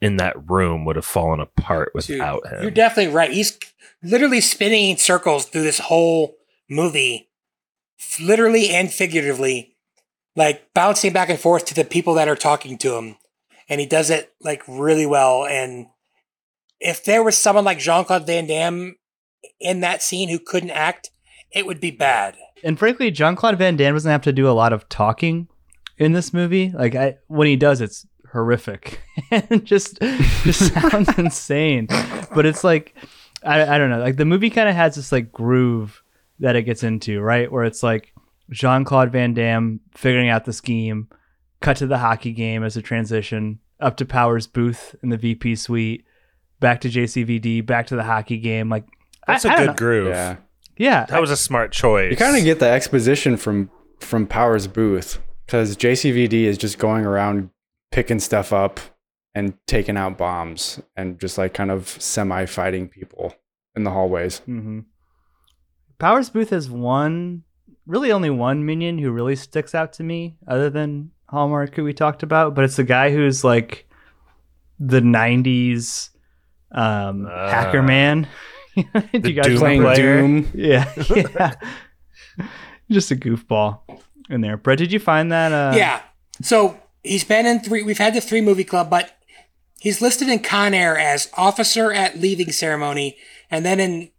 in that room would have fallen apart without him. You're definitely right. He's literally spinning in circles through this whole movie, literally and figuratively, like bouncing back and forth to the people that are talking to him. And he does it like really well. And if there was someone like Jean-Claude Van Damme in that scene who couldn't act, it would be bad. And frankly, Jean-Claude Van Damme doesn't have to do a lot of talking in this movie. Like, when he does, it's horrific. And just sounds insane. But it's like, I don't know. Like, the movie kind of has this, like, groove that it gets into, right? Where it's like Jean-Claude Van Damme figuring out the scheme, cut to the hockey game as a transition, up to Powers Boothe in the VP suite, back to JCVD, back to the hockey game. Like, that's a good groove. Yeah. Yeah, that was a smart choice. You kind of get the exposition from Powers Boothe, because JCVD is just going around picking stuff up and taking out bombs and just like kind of semi-fighting people in the hallways. Mm-hmm. Powers Boothe has only one minion who really sticks out to me, other than Hallmark, who we talked about, but it's the guy who's like the 90s hacker man. You guys Doom? Yeah. Just a goofball in there. Brett, did you find that? Yeah. So he's been in three. We've had the three movie club, but he's listed in Con Air as officer at leaving ceremony, and then in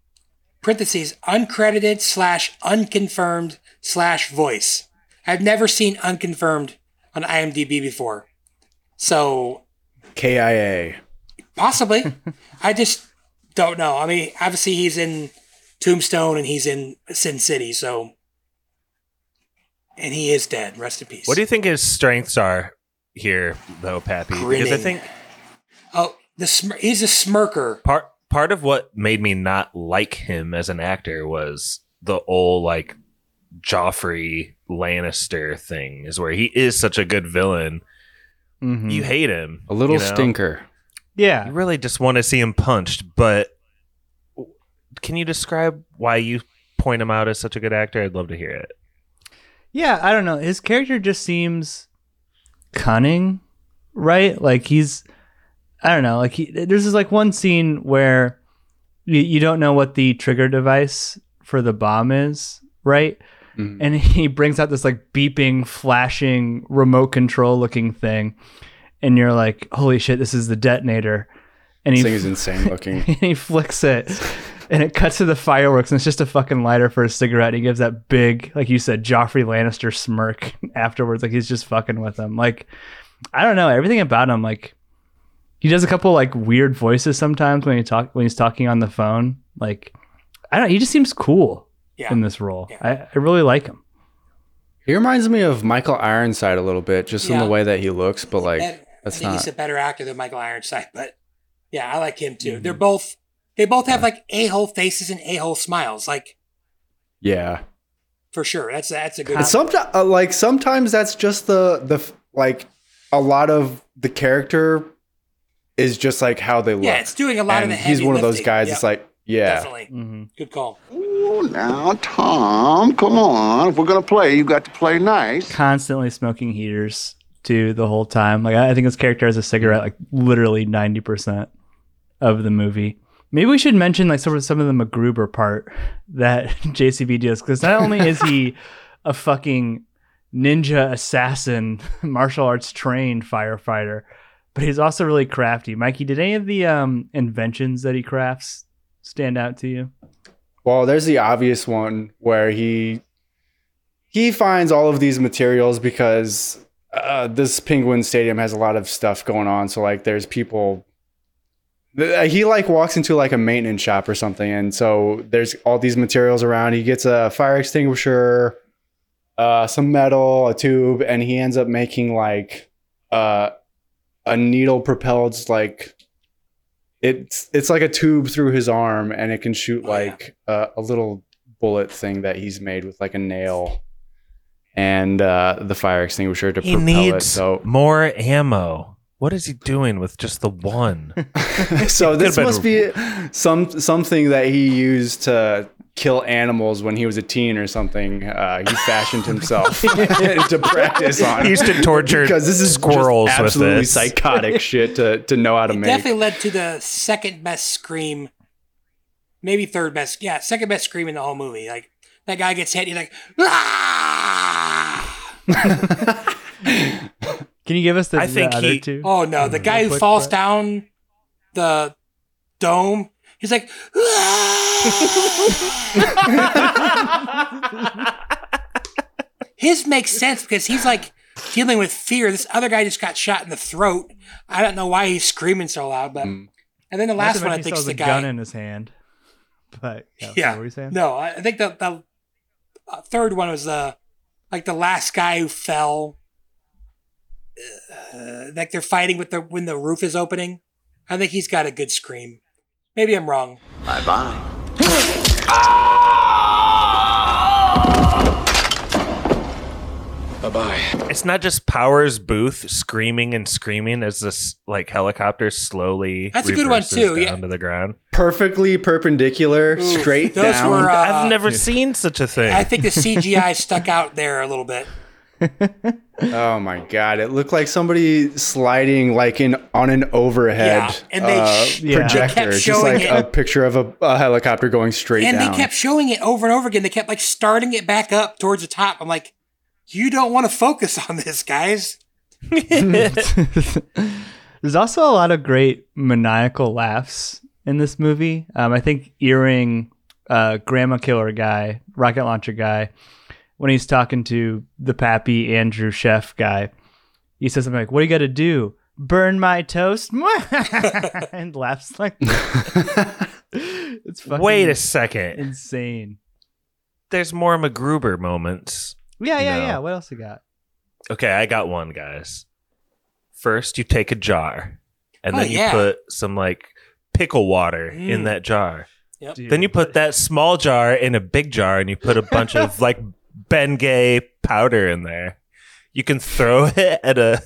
parentheses, uncredited /unconfirmed/voice. I've never seen unconfirmed on IMDb before. So KIA. Possibly. I just don't know. I mean, obviously he's in Tombstone and he's in Sin City, so, and he is dead. Rest in peace. What do you think his strengths are here, though, Pappy? Grinning. Because I think he's a smirker. Part of what made me not like him as an actor was the old like Joffrey Lannister thing, is where he is such a good villain. Mm-hmm. You hate him. A little stinker. Yeah. You really just want to see him punched, but can you describe why you point him out as such a good actor? I'd love to hear it. Yeah, I don't know. His character just seems cunning, right? Like there's this like one scene where you don't know what the trigger device for the bomb is, right? Mm-hmm. And he brings out this like beeping, flashing, remote control looking thing. And you're like, holy shit, this is the detonator. And this thing is insane looking. And he flicks it. and it cuts to the fireworks, and it's just a fucking lighter for a cigarette. And he gives that big, like you said, Joffrey Lannister smirk afterwards. Like he's just fucking with him. Like, I don't know, everything about him. Like, he does a couple like weird voices sometimes when he's talking on the phone. Like, I don't know, he just seems cool in this role. Yeah. I really like him. He reminds me of Michael Ironside a little bit, just in the way that he looks, but like, he's a better actor than Michael Ironside, but yeah, I like him too. Mm-hmm. They both have like a-hole faces and a-hole smiles. Like, yeah, for sure. That's a good. Sometimes that's just the like a lot of the character is just like how they look. Yeah, it's doing a lot of the heavy lifting. He's one of those guys. It's like, yeah, definitely. Mm-hmm. Good call. Ooh, now Tom, come on. If we're gonna play, you got to play nice. Constantly smoking heaters too the whole time. Like, I think his character has a cigarette like literally 90% of the movie. Maybe we should mention like some of the MacGruber part that JCB does, because not only is he a fucking ninja assassin, martial arts trained firefighter, but he's also really crafty. Mikey, did any of the inventions that he crafts stand out to you? Well, there's the obvious one where he finds all of these materials because this Penguin Stadium has a lot of stuff going on. So like, there's people. He like walks into like a maintenance shop or something, and so there's all these materials around. He gets a fire extinguisher, some metal, a tube, and he ends up making like a needle propelled, like it's like a tube through his arm, and it can shoot like a little bullet thing that he's made with like a nail and the fire extinguisher to propel it. He needs more ammo. What is he doing with just the one? So this must be something that he used to kill animals when he was a teen or something. He fashioned himself to practice on. He used to torture because this is squirrels just absolutely with this psychotic shit to know how to make. It definitely led to the second best scream, maybe third best. Yeah, second best scream in the whole movie. Like, that guy gets hit, he's like, ah! Can you give us the other two? Oh, no. The guy who falls down the dome, he's like, his makes sense because he's like dealing with fear. This other guy just got shot in the throat. I don't know why he's screaming so loud, but and then the last one, I think, is the guy. He has a gun in his hand. But, yeah. What were you saying? No, I think the third one was like the last guy who fell. Like they're fighting with when the roof is opening. I think he's got a good scream. Maybe I'm wrong. Bye bye. Bye bye. It's not just Powers Boothe screaming as this like helicopter slowly. That's a good one too. Down to the ground, perfectly perpendicular, straight down. I've never seen such a thing. I think the CGI stuck out there a little bit. Oh my god, it looked like somebody sliding like on an overhead and they projector. They just like a picture of a helicopter going straight down. They kept showing it over and over again. They kept like starting it back up towards the top. I'm like, you don't want to focus on this, guys. There's also a lot of great maniacal laughs in this movie. I think earring grandma killer guy, rocket launcher guy, when he's talking to the Pappy Andrew chef guy, he says something like, "What do you got to do? Burn my toast?" And laughs like that. It's fucking wait a second. Insane. There's more MacGruber moments. Yeah. What else you got? Okay, I got one, guys. First, you take a jar, and then you put some like pickle water in that jar. Yep. Dude, then you put that small jar in a big jar, and you put a bunch of like Bengay powder in there. You can throw it at a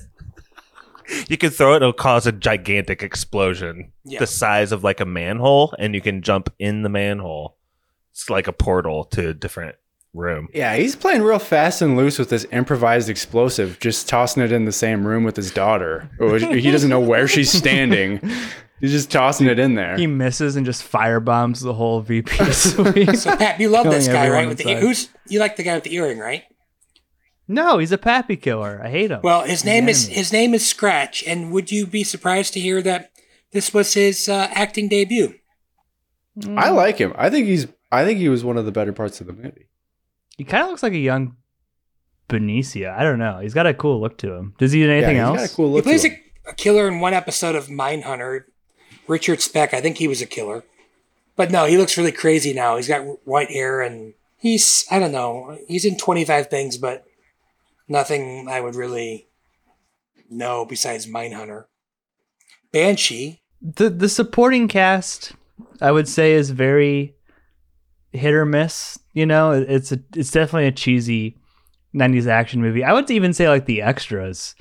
it'll cause a gigantic explosion the size of like a manhole, and you can jump in the manhole. It's like a portal to a different room. Yeah, he's playing real fast and loose with this improvised explosive, just tossing it in the same room with his daughter. He doesn't know where she's standing. He's just tossing it in there. He misses and just firebombs the whole VP suite. So, Pat, you love this guy, right? With the you like the guy with the earring, right? No, he's a Pappy killer. I hate him. Well, his name is Scratch, and would you be surprised to hear that this was his acting debut? I like him. I think he was one of the better parts of the movie. He kind of looks like a young Benicia. I don't know. He's got a cool look to him. Does he do anything else? He's got a cool look. He plays a killer in one episode of Mindhunter. Richard Speck. I think he was a killer. But no, he looks really crazy now. He's got white hair and he's, I don't know, he's in 25 things, but nothing I would really know besides Mindhunter. Banshee. The supporting cast, I would say, is very hit or miss. You know, it's definitely a cheesy 90s action movie. I would even say like the extras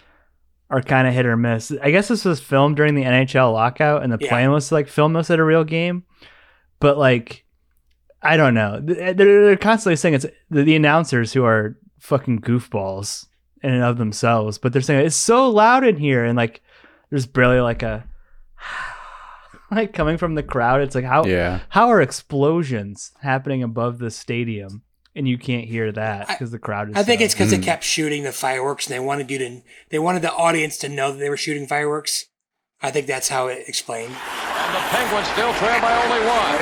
are kind of hit or miss. I guess this was filmed during the NHL lockout and the plan was to like film this at a real game. But like, I don't know. They're constantly saying it's the announcers who are fucking goofballs in and of themselves, but they're saying it's so loud in here. And like, there's barely like a, like coming from the crowd. It's like, how are explosions happening above the stadium? And you can't hear that because the crowd is. I think it's because they kept shooting the fireworks, and they wanted the audience to know that they were shooting fireworks. I think that's how it explained. And the Penguins still trail by only one.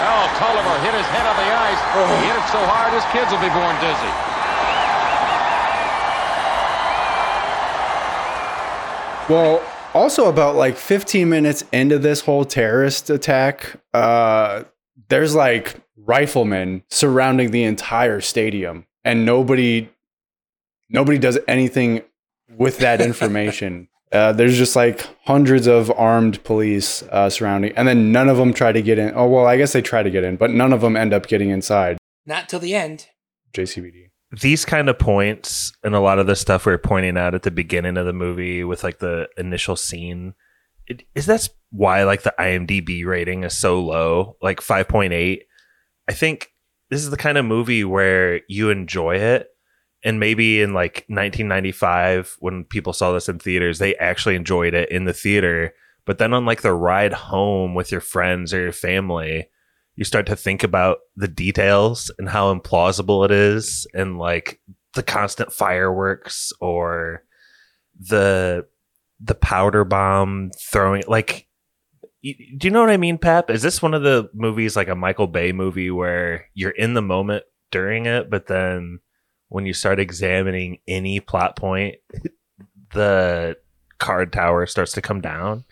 Oh, Tulliver hit his head on the ice. He hit it so hard his kids will be born dizzy. Well, also about like 15 minutes into this whole terrorist attack, there's like riflemen surrounding the entire stadium, and nobody does anything with that information. There's just like hundreds of armed police surrounding, and then none of them try to get in. Oh, well, I guess they try to get in, but none of them end up getting inside. Not till the end. JCVD. These kind of points and a lot of the stuff we were pointing out at the beginning of the movie with like the initial scene, is that's why like the IMDb rating is so low, like 5.8. I think this is the kind of movie where you enjoy it. And maybe in like 1995, when people saw this in theaters, they actually enjoyed it in the theater. But then on like the ride home with your friends or your family, you start to think about the details and how implausible it is. And like the constant fireworks or the powder bomb throwing, like, do you know what I mean, Pap? Is this one of the movies, like a Michael Bay movie, where you're in the moment during it, but then when you start examining any plot point, the card tower starts to come down?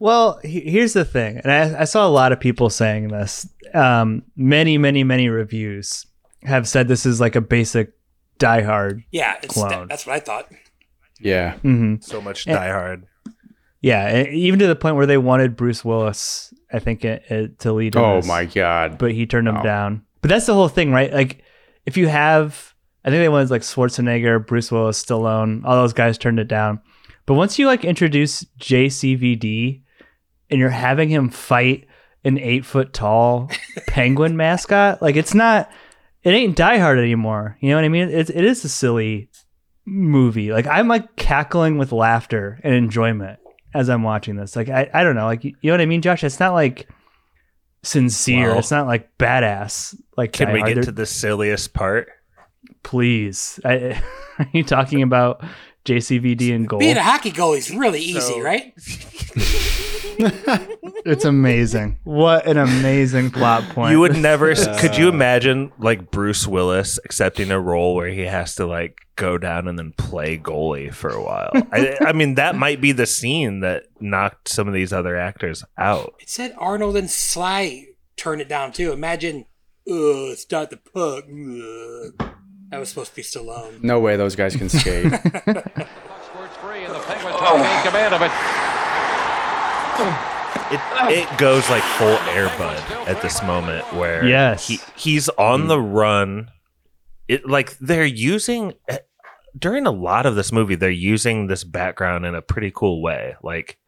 Well, here's the thing. And I saw a lot of people saying this. Many, many, many reviews have said this is like a basic Die Hard clone. That's what I thought. Yeah. Mm-hmm. So much Die Hard. Yeah. Even to the point where they wanted Bruce Willis, I think, to lead in this. Oh, my God. But he turned him down. But that's the whole thing, right? Like, if you have... I think they wanted like Schwarzenegger, Bruce Willis, Stallone. All those guys turned it down. But once you like introduce JCVD and you're having him fight an 8-foot tall penguin mascot, like it ain't Die Hard anymore. You know what I mean? It is a silly movie. Like I'm like cackling with laughter and enjoyment as I'm watching this. Like I don't know. Like you know what I mean, Josh? It's not like sincere. Wow. It's not like badass. Like can we get to the silliest part? Please. Are you talking about JCVD and goal? Being a hockey goalie is really easy, right? It's amazing. What an amazing plot point. You would never... Could you imagine like Bruce Willis accepting a role where he has to like go down and then play goalie for a while? I mean, that might be the scene that knocked some of these other actors out. It said Arnold and Sly turned it down too. Imagine, start the puck. That was supposed to be Stallone. No way those guys can skate. It goes like full Air Bud at this moment where he's on the run. It like they're using during a lot of this movie, they're using this background in a pretty cool way. Like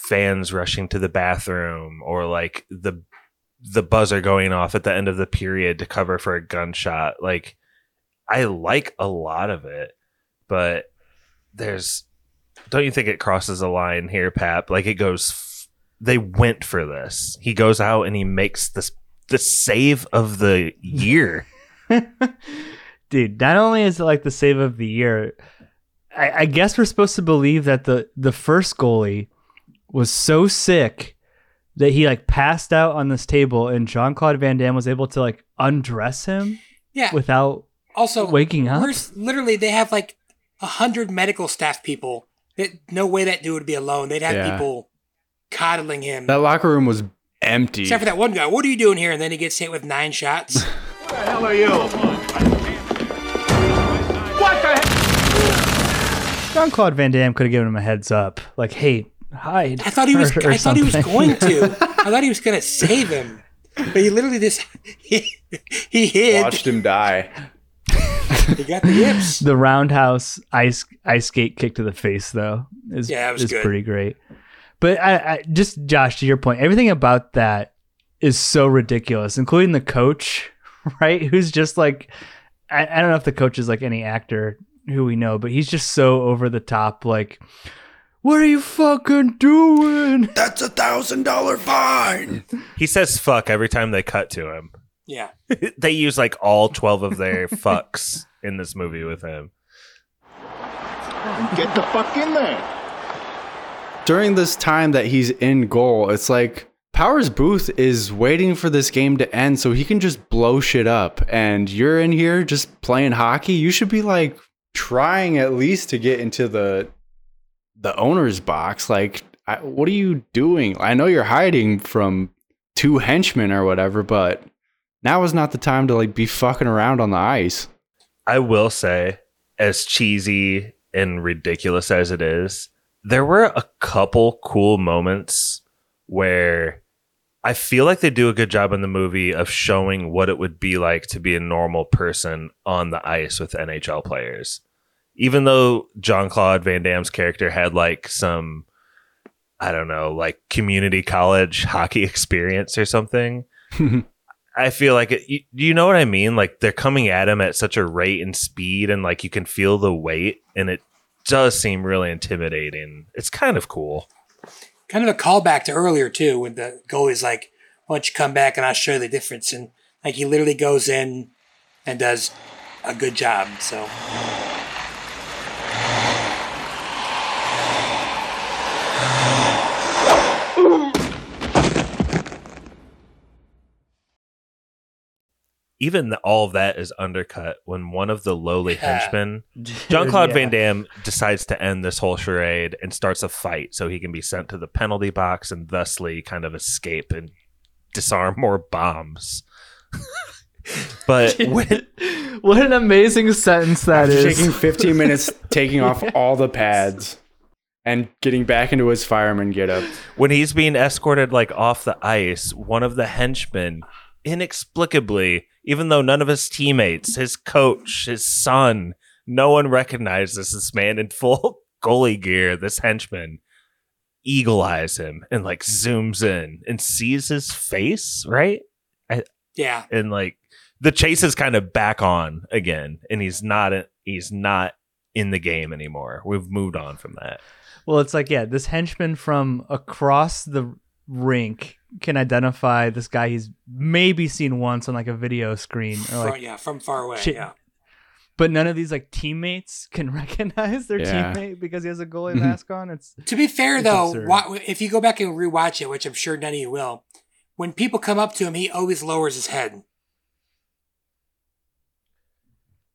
fans rushing to the bathroom or like the buzzer going off at the end of the period to cover for a gunshot. Like I like a lot of it, but don't you think it crosses a line here, Pap? Like it goes, they went for this. He goes out and he makes this, the save of the year. Dude, not only is it like the save of the year, I guess we're supposed to believe that the first goalie was so sick that he like passed out on this table and Jean-Claude Van Damme was able to like undress him without also waking up. Literally, they have like 100 medical staff people. No way that dude would be alone. They'd have people coddling him. That locker room was empty. Except for that one guy. What are you doing here? And then he gets hit with 9 shots. What the hell are you? What the hell? Jean-Claude Van Damme could have given him a heads up. Like, hey, hide. I thought he was going to. I thought he was going to save him. But he literally just, he hid. Watched him die. He got the yips. The roundhouse ice skate kick to the face, though, is pretty great. But I just, Josh, to your point, everything about that is so ridiculous, including the coach, right? Who's just like, I don't know if the coach is like any actor who we know, but he's just so over the top, like, what are you fucking doing? That's a $1,000 fine. He says fuck every time they cut to him. Yeah. They use like all 12 of their fucks in this movie with him. Get the fuck in there. During this time that he's in goal, it's like Powers Boothe is waiting for this game to end so he can just blow shit up. And you're in here just playing hockey. You should be like trying at least to get into the owner's box. Like, what are you doing? I know you're hiding from 2 henchmen or whatever, but now is not the time to like be fucking around on the ice. I will say, as cheesy and ridiculous as it is, there were a couple cool moments where I feel like they do a good job in the movie of showing what it would be like to be a normal person on the ice with NHL players. Even though Jean-Claude Van Damme's character had like some, I don't know, like community college hockey experience or something. I feel like it, you know what I mean? Like they're coming at him at such a rate and speed and like you can feel the weight and it does seem really intimidating. It's kind of cool. Kind of a callback to earlier too when the goalie's like, why don't you come back and I'll show you the difference? And like he literally goes in and does a good job. So even all of that is undercut when one of the lowly henchmen, Jean-Claude Van Damme, decides to end this whole charade and starts a fight so he can be sent to the penalty box and thusly kind of escape and disarm more bombs. But what an amazing sentence that is. Taking 15 minutes, taking off all the pads and getting back into his fireman getup. When he's being escorted like off the ice, one of the henchmen inexplicably, even though none of his teammates, his coach, his son, no one recognizes this man in full goalie gear, this henchman, eagle eyes him and like zooms in and sees his face, right? Yeah. And like the chase is kind of back on again and he's not in the game anymore. We've moved on from that. Well, it's like, yeah, this henchman from across the rink can identify this guy he's maybe seen once on like a video screen or like from far away but none of these like teammates can recognize their teammate because he has a goalie mask on. It's to be fair though, if you go back and rewatch it, which I'm sure none of you will, when people come up to him he always lowers his head.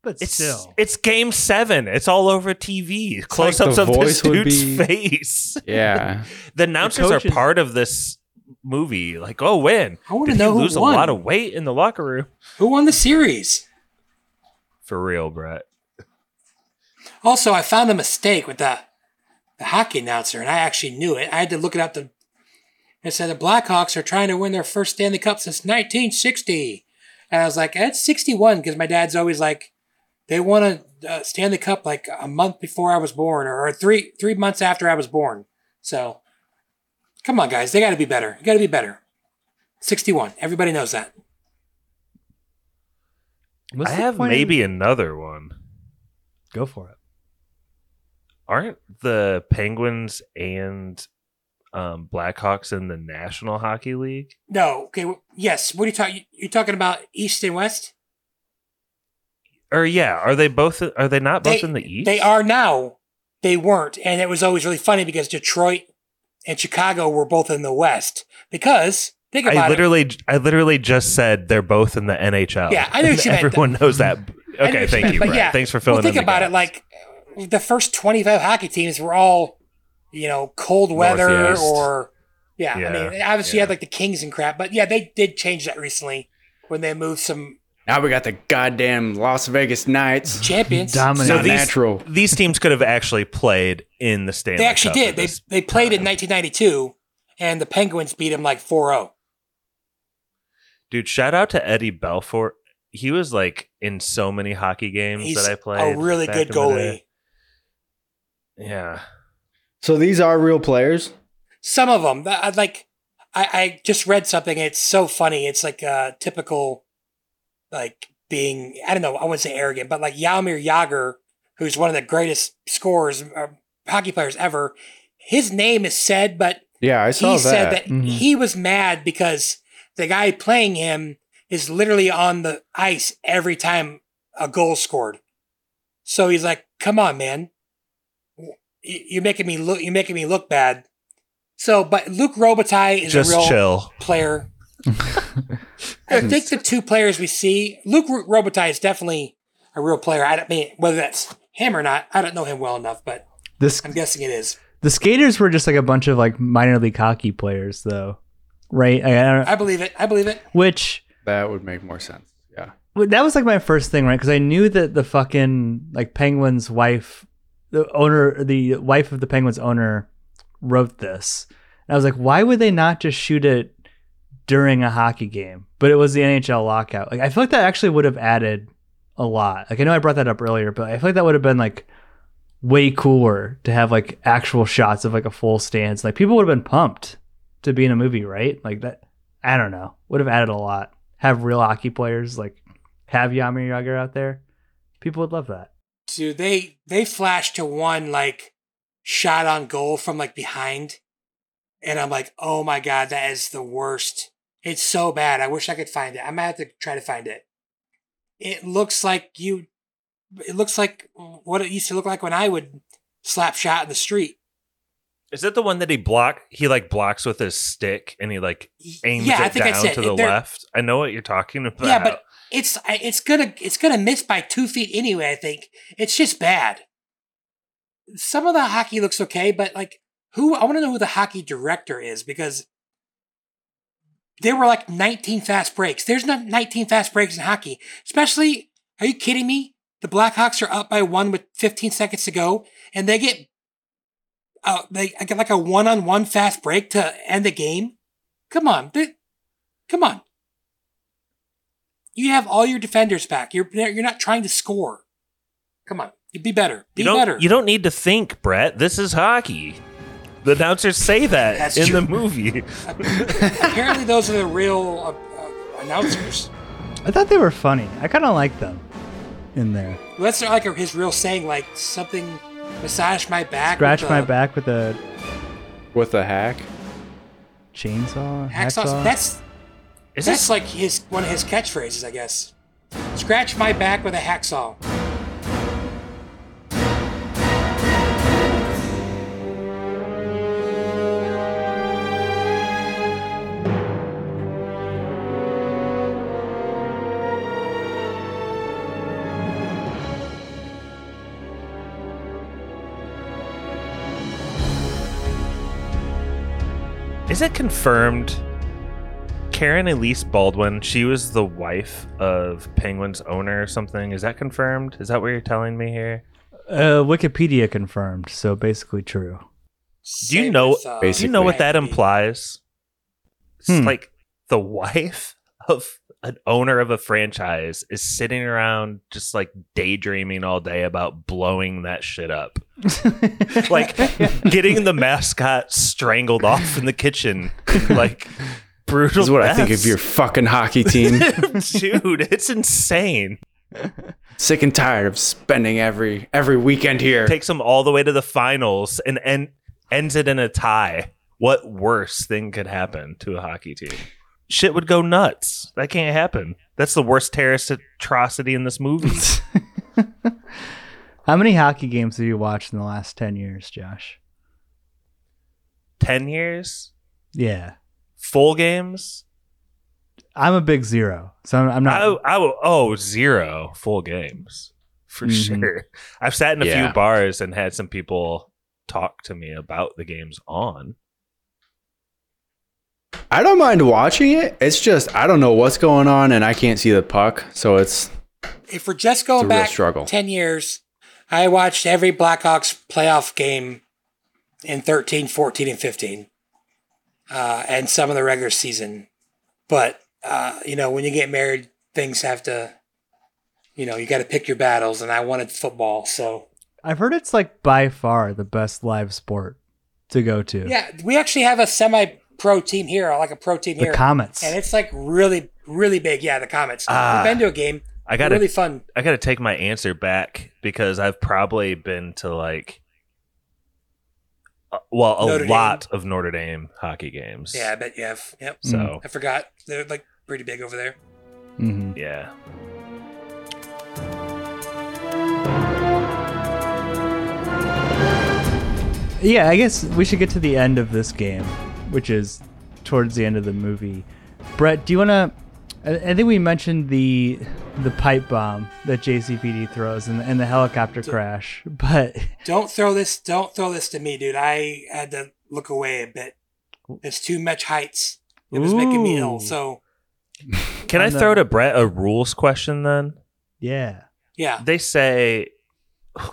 But it's game 7. It's all over TV. Close-ups like of this dude's face. Yeah. The announcers are part of this movie. Like, oh, when? I want to know who lose won. A lot of weight in the locker room. Who won the series? For real, Brett. Also, I found a mistake with the hockey announcer, and I actually knew it. I had to look it up. It said the Blackhawks are trying to win their first Stanley Cup since 1960. And I was like, that's 61, because my dad's always like, they won a Stanley Cup like a month before I was born or 3 months after I was born. So, come on, guys. They got to be better. You got to be better. 61. Everybody knows that. I have maybe another one. Go for it. Aren't the Penguins and Blackhawks in the National Hockey League? No. Okay. Well, yes. What are you talking? You're talking about East and West? Or yeah, are they not both in the East? They are now. They weren't, and it was always really funny because Detroit and Chicago were both in the West because think about I literally just said they're both in the NHL. Yeah, I know what you meant. Everyone knows that. Okay, thank you, Brett. Yeah, thanks for filling in the gaps. Think about it, like the first 25 hockey teams were all, you know, cold weather Northeast. Or yeah. I mean, obviously you had like the Kings and crap, but yeah, they did change that recently when they moved some. Now we got the goddamn Las Vegas Knights champions. Dominant. So these teams could have actually played in the Stanley Cup. They actually did. They played in 1992, and the Penguins beat them like 4-0. Dude, shout out to Eddie Belfort. He was like in so many hockey games that I played. A really good goalie. Yeah. So these are real players? Some of them. I just read something, and it's so funny. It's like a typical. Like being, I don't know, I wouldn't say arrogant, but like Jaromir Jagr, who's one of the greatest scorers, hockey players ever, his name is said, but yeah, I saw he said that mm-hmm. he was mad because the guy playing him is literally on the ice every time a goal scored. So he's like, "Come on, man, you're making me look bad." So, but Luke Robitaille is just a real player. I think the two players we see, Luke Robitaille is definitely a real player. I don't mean whether that's him or not. I don't know him well enough, but I'm guessing it is. The skaters were just like a bunch of like minor league hockey players, though, right? I believe it. Which that would make more sense. Yeah, that was like my first thing, right? Because I knew that the fucking like Penguins' wife, the wife of the Penguins owner, wrote this, and I was like, why would they not just shoot it during a hockey game? But it was the NHL lockout. Like I feel like that actually would have added a lot. Like I know I brought that up earlier, but I feel like that would have been like way cooler to have like actual shots of like a full stance. Like people would have been pumped to be in a movie, right? Like that, I don't know, would have added a lot. Have real hockey players, like have Jaromir Jagr out there. People would love that. Dude, they flashed to one like shot on goal from like behind. And I'm like, oh my God, that is the worst. It's so bad. I wish I could find it. I might have to try to find it. It looks like what it used to look like when I would slap shot in the street. Is that the one that he blocks with his stick and he like aims it down to the left? I know what you're talking about. Yeah, but it's gonna miss by 2 feet anyway, I think. It's just bad. Some of the hockey looks okay, but like I want to know who the hockey director is, because there were like 19 fast breaks. There's not 19 fast breaks in hockey. Especially, are you kidding me? The Blackhawks are up by one with 15 seconds to go, and they get like a one-on-one fast break to end the game. Come on. You have all your defenders back. You're not trying to score. Come on, be better. Be better. You don't need to think, Brett. This is hockey. The announcers say that That's true. The movie. Apparently, those are the real announcers. I thought they were funny. I kind of like them in there. Well, that's like his real saying, like something, massage my back. Scratch my back with a hack. Chainsaw. Hacksaw. That's like one of his catchphrases, I guess. Scratch my back with a hacksaw. Is it confirmed Karen Elise Baldwin, she was the wife of Penguins owner or something? Is that confirmed? Is that what you're telling me here? Wikipedia confirmed, so basically true. Do you know what that implies? It's like the wife of an owner of a franchise is sitting around just like daydreaming all day about blowing that shit up. Like getting the mascot strangled off in the kitchen. Like brutal. This is what I think of your fucking hockey team. Dude, it's insane. Sick and tired of spending every weekend here. Takes them all the way to the finals and ends it in a tie. What worse thing could happen to a hockey team? Shit would go nuts. That can't happen. That's the worst terrorist atrocity in this movie. How many hockey games have you watched in the last 10 years, Josh? 10 years. Yeah, full games. I'm a big zero, so I'm not. I will owe zero full games for sure. I've sat in a few bars and had some people talk to me about the games on. I don't mind watching it. It's just I don't know what's going on, and I can't see the puck, so it's. If we're just going back 10 years, I watched every Blackhawks playoff game in 13, 14, and 15, and some of the regular season. But you know, when you get married, things have to. You know, you got to pick your battles, and I wanted football, so. I've heard it's like by far the best live sport to go to. Yeah, we actually have a semi-pro team here, like a pro team here. The Comets, and it's like really, really big. Yeah, the Comets. We've been to a game. I got really fun. I got to take my answer back because I've probably been to like, a lot of Notre Dame hockey games. Yeah, I bet you have. Yep. So I forgot they're like pretty big over there. Mm-hmm. Yeah. Yeah, I guess we should get to the end of this game, which is towards the end of the movie. Brett, do you want to... I think we mentioned the pipe bomb that JCPD throws and the helicopter crash, but... Don't throw this to me, dude. I had to look away a bit. It's too much heights. It was making me ill, so... Can I throw to Brett a rules question then? Yeah. Yeah. They say...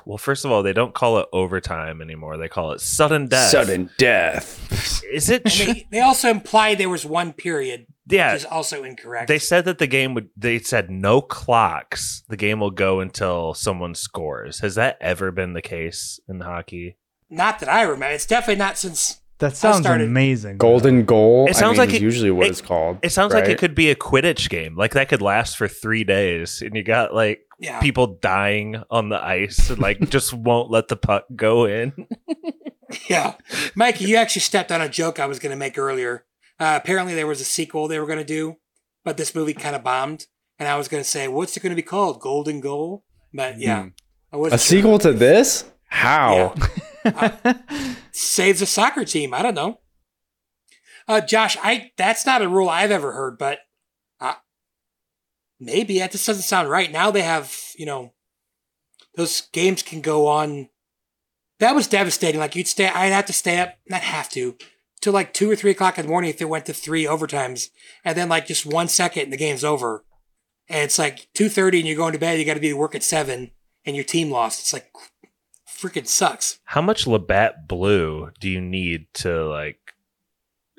Well, first of all, they don't call it overtime anymore. They call it sudden death. Sudden death. Is it? They also implied there was one period. Yeah, which is also incorrect. They said that the game would. They said no clocks. The game will go until someone scores. Has that ever been the case in hockey? Not that I remember. It's definitely not since. That sounds amazing. Golden goal. It sounds like usually what it's called. It sounds like it could be a Quidditch game. Like that could last for 3 days, and you got like. Yeah. People dying on the ice and like just won't let the puck go in. Yeah. Mikey, you actually stepped on a joke I was going to make earlier. Apparently there was a sequel they were going to do, but this movie kind of bombed. And I was going to say, what's it going to be called? Golden Goal? But yeah. A sequel to this? How? Yeah. Saves a soccer team. I don't know. Josh, that's not a rule I've ever heard, but... Maybe that just doesn't sound right. Now they have, you know, those games can go on. That was devastating. Like I'd have to stay up, not have to, till like 2 or 3 o'clock in the morning if they went to 3 overtimes, and then like just 1 second and the game's over, and it's like 2:30 and you're going to bed. You got to be to work at 7, and your team lost. It's like freaking sucks. How much Labatt Blue do you need to like?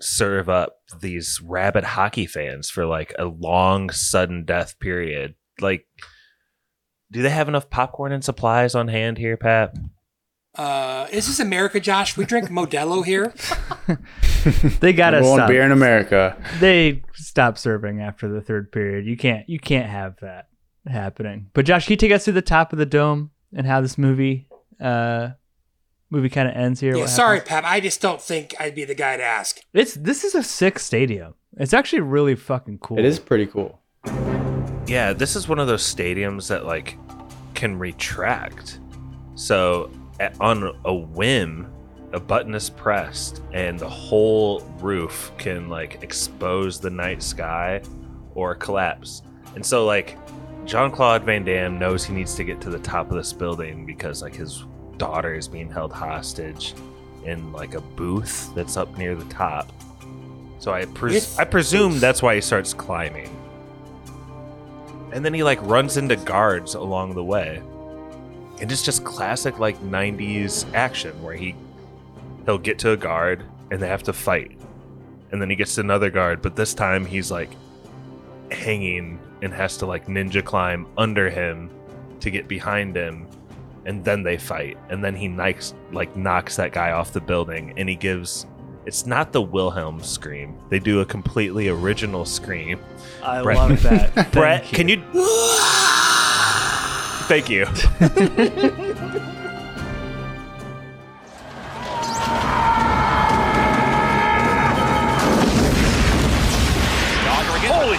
Serve up these rabid hockey fans for like a long sudden death period. Like, do they have enough popcorn and supplies on hand here, Pap? Is this America, Josh? We drink Modelo here. They got us one beer in America. They stopped serving after the third period. You can't have that happening. But Josh, can you take us through the top of the dome and how this movie kind of ends here. Yeah, sorry, Pap. I just don't think I'd be the guy to ask. This is a sick stadium. It's actually really fucking cool. It is pretty cool. Yeah, this is one of those stadiums that like can retract. So on a whim, a button is pressed and the whole roof can like expose the night sky or collapse. And so like Jean-Claude Van Damme knows he needs to get to the top of this building because like his daughter is being held hostage in like a booth that's up near the top. So I presume that's why he starts climbing. And then he like runs into guards along the way. And it's just classic like 90s action where he'll get to a guard and they have to fight. And then he gets to another guard, but this time he's like hanging and has to like ninja climb under him to get behind him. And then they fight, and then he knocks that guy off the building, and he gives... It's not the Wilhelm scream. They do a completely original scream. I love that. Brett, can you... Thank you. Holy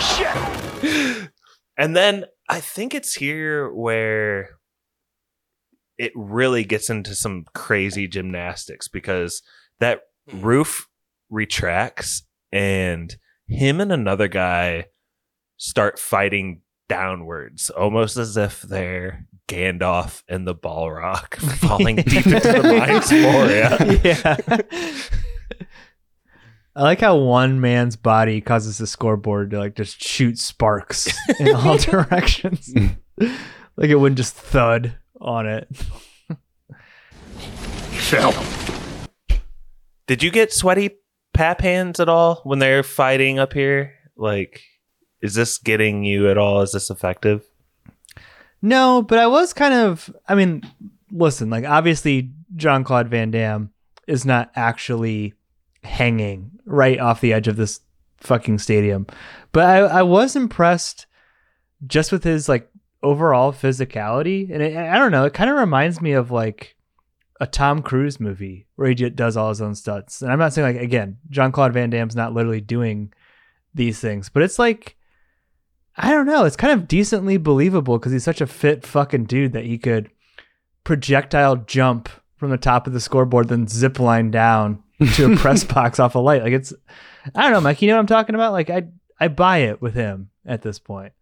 shit! And then I think it's here where... It really gets into some crazy gymnastics because that Roof retracts and him and another guy start fighting downwards, almost as if they're Gandalf and the Balrog falling deep into the mind's floor. Yeah. I like how one man's body causes the scoreboard to like just shoot sparks in all directions. Like it wouldn't just thud on it. Fell. Did you get sweaty pap hands at all when they're fighting up here? Like, is this getting you at all? Is this effective? No, but I was kind of, I mean, listen, like obviously Jean-Claude Van Damme is not actually hanging right off the edge of this fucking stadium. But I was impressed just with his like overall physicality. And I don't know, it kind of reminds me of like a Tom Cruise movie where he does all his own stunts. And I'm not saying like, again, Jean-Claude Van Damme's not literally doing these things, but it's like, I don't know, it's kind of decently believable because he's such a fit fucking dude that he could projectile jump from the top of the scoreboard, then zip line down to a press box off a light. Like it's, I don't know, Mike, you know what I'm talking about? Like I buy it with him at this point.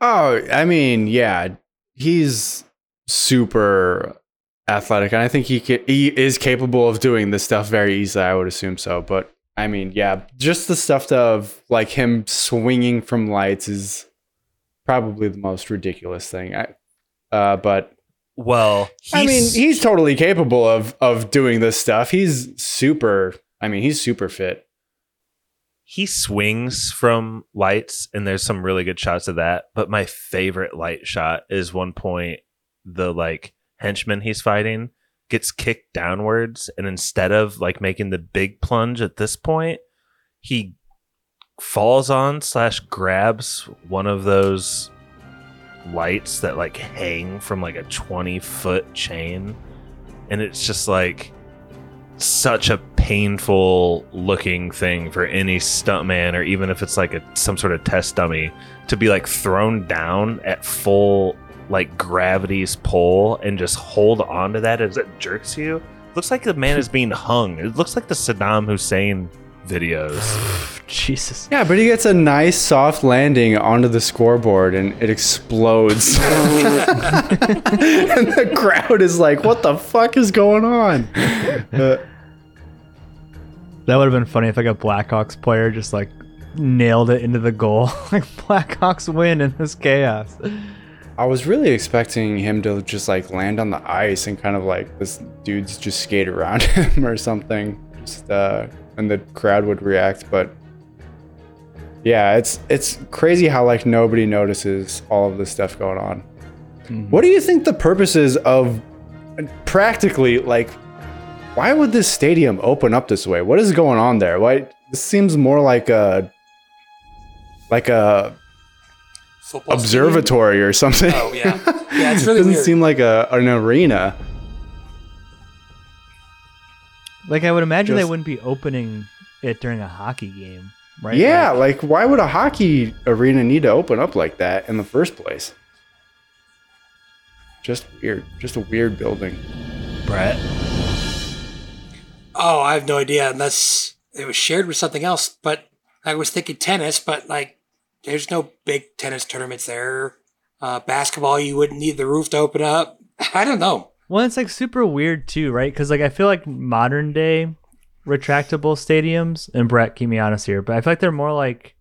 Oh, I mean, yeah, he's super athletic and I think he is capable of doing this stuff very easily. I would assume so. But I mean, yeah, just the stuff of like him swinging from lights is probably the most ridiculous thing. Well, I mean, he's totally capable of doing this stuff. He's super fit. He swings from lights, and there's some really good shots of that. But my favorite light shot is one point, the like henchman he's fighting gets kicked downwards. And instead of like making the big plunge at this point, he falls on / grabs one of those lights that like hang from like a 20-foot chain, and it's just like such a painful looking thing for any stuntman, or even if it's like some sort of test dummy, to be like thrown down at full like gravity's pull and just hold on to that as it jerks you. It looks like the man is being hung. It looks like the Saddam Hussein videos. Jesus. Yeah, but he gets a nice soft landing onto the scoreboard and it explodes. And the crowd is like, what the fuck is going on? That would have been funny if like a Blackhawks player just like nailed it into the goal. Like Blackhawks win in this chaos. I was really expecting him to just like land on the ice and kind of like this dude's just skate around him or something. Just and the crowd would react, but yeah, it's crazy how like nobody notices all of this stuff going on. Mm-hmm. What do you think the purpose is of practically like, why would this stadium open up this way? What is going on there? Why this seems more like a football observatory stadium or something? Oh yeah, yeah, it's really it doesn't weird. Seem like an arena. Like, I would imagine they wouldn't be opening it during a hockey game, right? Yeah, like, why would a hockey arena need to open up like that in the first place? Just weird. Just a weird building. Brett? Oh, I have no idea, unless it was shared with something else. But I was thinking tennis, but, like, there's no big tennis tournaments there. Basketball, you wouldn't need the roof to open up. I don't know. Well, it's like super weird too, right? Because like I feel like modern day retractable stadiums, and Brett, keep me honest here, but I feel like they're more like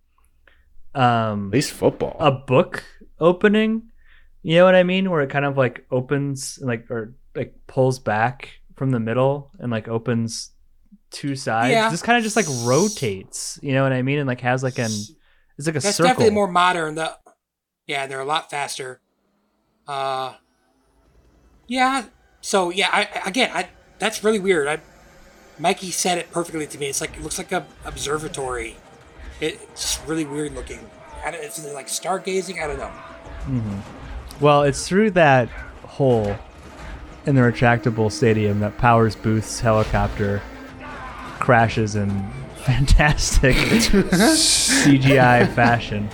at least football, a book opening. You know what I mean? Where it kind of like opens and like or like pulls back from the middle and like opens two sides. Yeah. This kind of just like rotates. You know what I mean? And like has like it's like a circle. That's definitely more modern. Yeah, they're a lot faster. Yeah. So yeah, I that's really weird. Mikey said it perfectly to me. It's like it looks like an observatory. It's just really weird looking. It's like stargazing. I don't know. Mm-hmm. Well, it's through that hole in the retractable stadium that Powers Boothe's helicopter crashes in fantastic CGI fashion.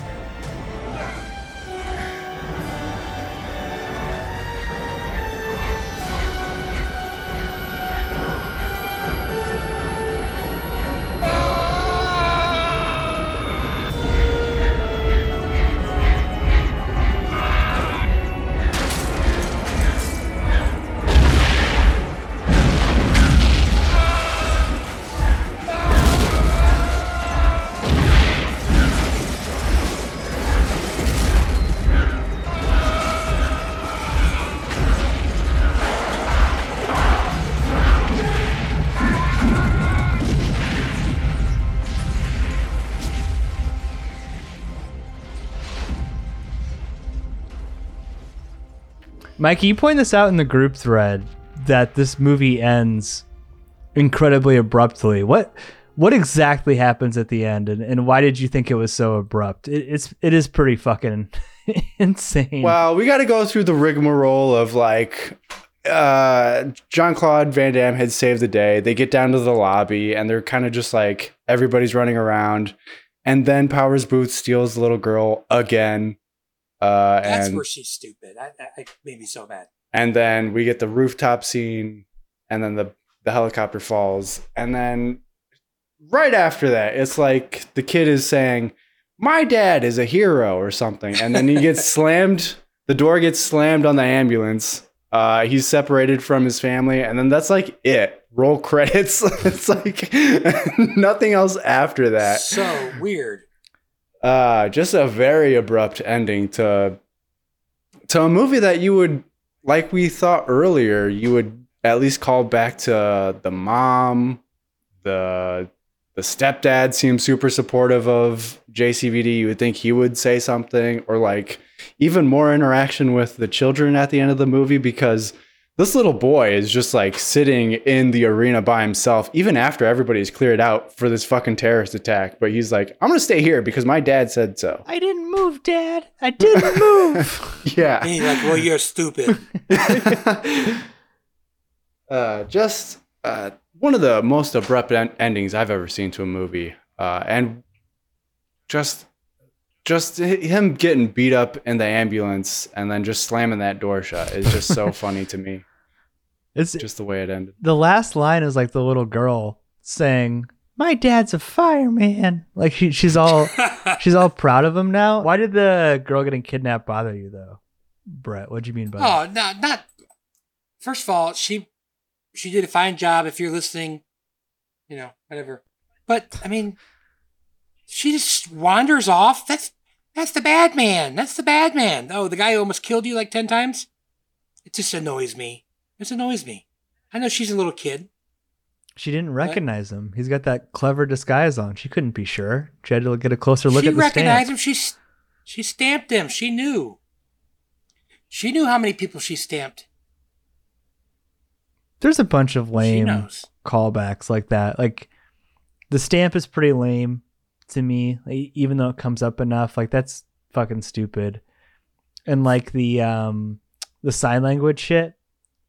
Mikey, you point this out in the group thread that this movie ends incredibly abruptly. What exactly happens at the end, and why did you think it was so abrupt? It is pretty fucking insane. Well, we got to go through the rigmarole of like, Jean-Claude Van Damme had saved the day. They get down to the lobby and they're kind of just like, everybody's running around. And then Powers Boothe steals the little girl again. That's where she's stupid. I made me so mad. And then we get the rooftop scene, and then the helicopter falls. And then right after that, it's like the kid is saying, my dad is a hero or something. And then he gets slammed. The door gets slammed on the ambulance. He's separated from his family. And then that's like it. Roll credits. It's like nothing else after that. So weird. Just a very abrupt ending to a movie that you would, like we thought earlier, you would at least call back to the mom. The stepdad seems super supportive of JCVD. You would think he would say something, or like even more interaction with the children at the end of the movie, because this little boy is just like sitting in the arena by himself, even after everybody's cleared out for this fucking terrorist attack. But he's like, I'm going to stay here because my dad said so. I didn't move, Dad. I didn't move. Yeah. He's like, well, you're stupid. Just one of the most abrupt endings I've ever seen to a movie. And just him getting beat up in the ambulance and then just slamming that door shut is just so funny to me. It's just the way it ended. The last line is like the little girl saying, my dad's a fireman. Like she's all proud of him now. Why did the girl getting kidnapped bother you though, Brett? What do you mean by that? Oh, no, not. First of all, she did a fine job. If you're listening, you know, whatever. But I mean, she just wanders off. That's the bad man. That's the bad man. Oh, the guy who almost killed you like 10 times? It just annoys me. I know she's a little kid. She didn't recognize him. He's got that clever disguise on. She couldn't be sure. She had to get a closer look at the stamp. She recognized him. She stamped him. She knew. She knew how many people she stamped. There's a bunch of lame callbacks like that. Like, the stamp is pretty lame to me, like, even though it comes up enough, like that's fucking stupid. And like the sign language shit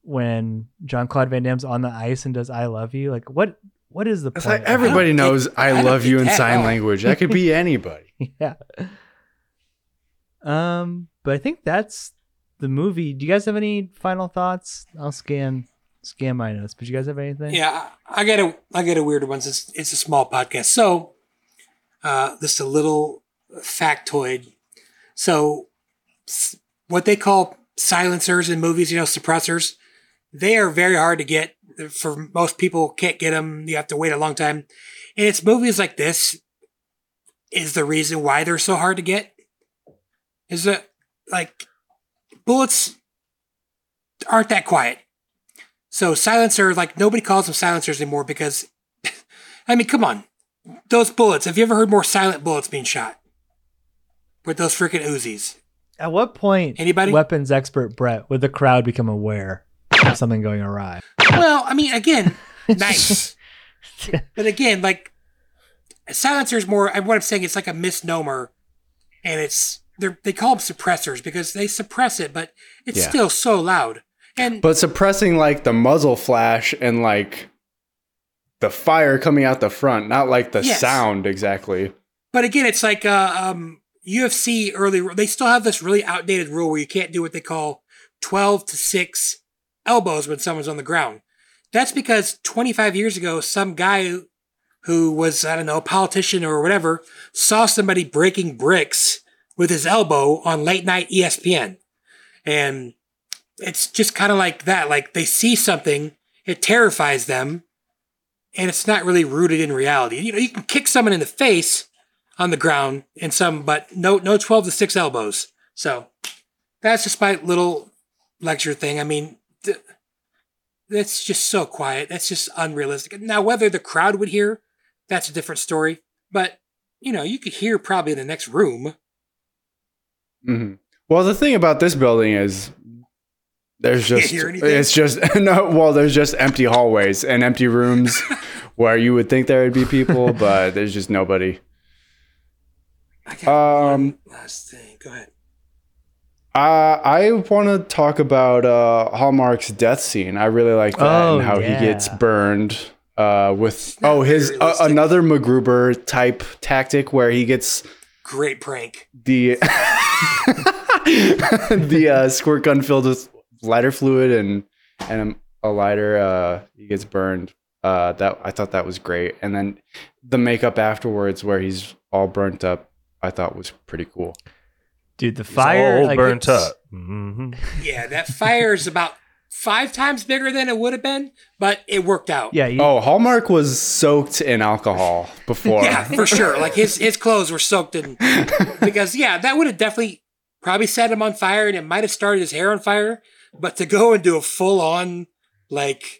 when Jean-Claude Van Damme's on the ice and does I love you, like what is the point? Like, everybody knows I love you in sign language. That could be anybody. Yeah. But I think that's the movie. Do you guys have any final thoughts? I'll scan my notes, but you guys have anything? Yeah, I got a weird one since it's a small podcast. So this is a little factoid. So what they call silencers in movies, you know, suppressors, they are very hard to get. For most people, can't get them. You have to wait a long time. And it's movies like this is the reason why they're so hard to get. Is that, like, bullets aren't that quiet. So silencer, like, nobody calls them silencers anymore because, I mean, come on. Those bullets. Have you ever heard more silent bullets being shot with those freaking Uzis? At what point, anybody? Weapons expert Brett, would the crowd become aware of something going awry? Well, I mean, again, nice. But again, like, silencer is more, what I'm saying, it's like a misnomer. And they call them suppressors because they suppress it, but it's still so loud. But suppressing, like, the muzzle flash and, like, the fire coming out the front, not like the sound exactly. But again, it's like UFC early. They still have this really outdated rule where you can't do what they call 12 to 6 elbows when someone's on the ground. That's because 25 years ago, some guy who was, I don't know, a politician or whatever, saw somebody breaking bricks with his elbow on late night ESPN. And it's just kind of like that. Like, they see something, it terrifies them. And it's not really rooted in reality. You know, you can kick someone in the face on the ground but no 12 to 6 elbows. So that's just my little lecture thing. I mean, that's just so quiet. That's just unrealistic. Now, whether the crowd would hear, that's a different story. But, you know, you could hear probably in the next room. Mm-hmm. Well, the thing about this building is There's just, it's just, no, well, there's just empty hallways and empty rooms where you would think there would be people, but there's just nobody. I got one last thing. Go ahead. I want to talk about Hallmark's death scene. I really like that and how he gets burned with his another MacGruber type tactic where he gets great prank the squirt gun filled with lighter fluid and a lighter. He gets burned. That I thought that was great, and then the makeup afterwards where he's all burnt up. I thought was pretty cool. Dude, the fire all burnt up. Mm-hmm. Yeah, that fire is about 5 times bigger than it would have been, but it worked out. Yeah. Hallmark was soaked in alcohol before. Yeah, for sure. Like his clothes were soaked in because that would have definitely probably set him on fire, and it might have started his hair on fire. But to go and do a full on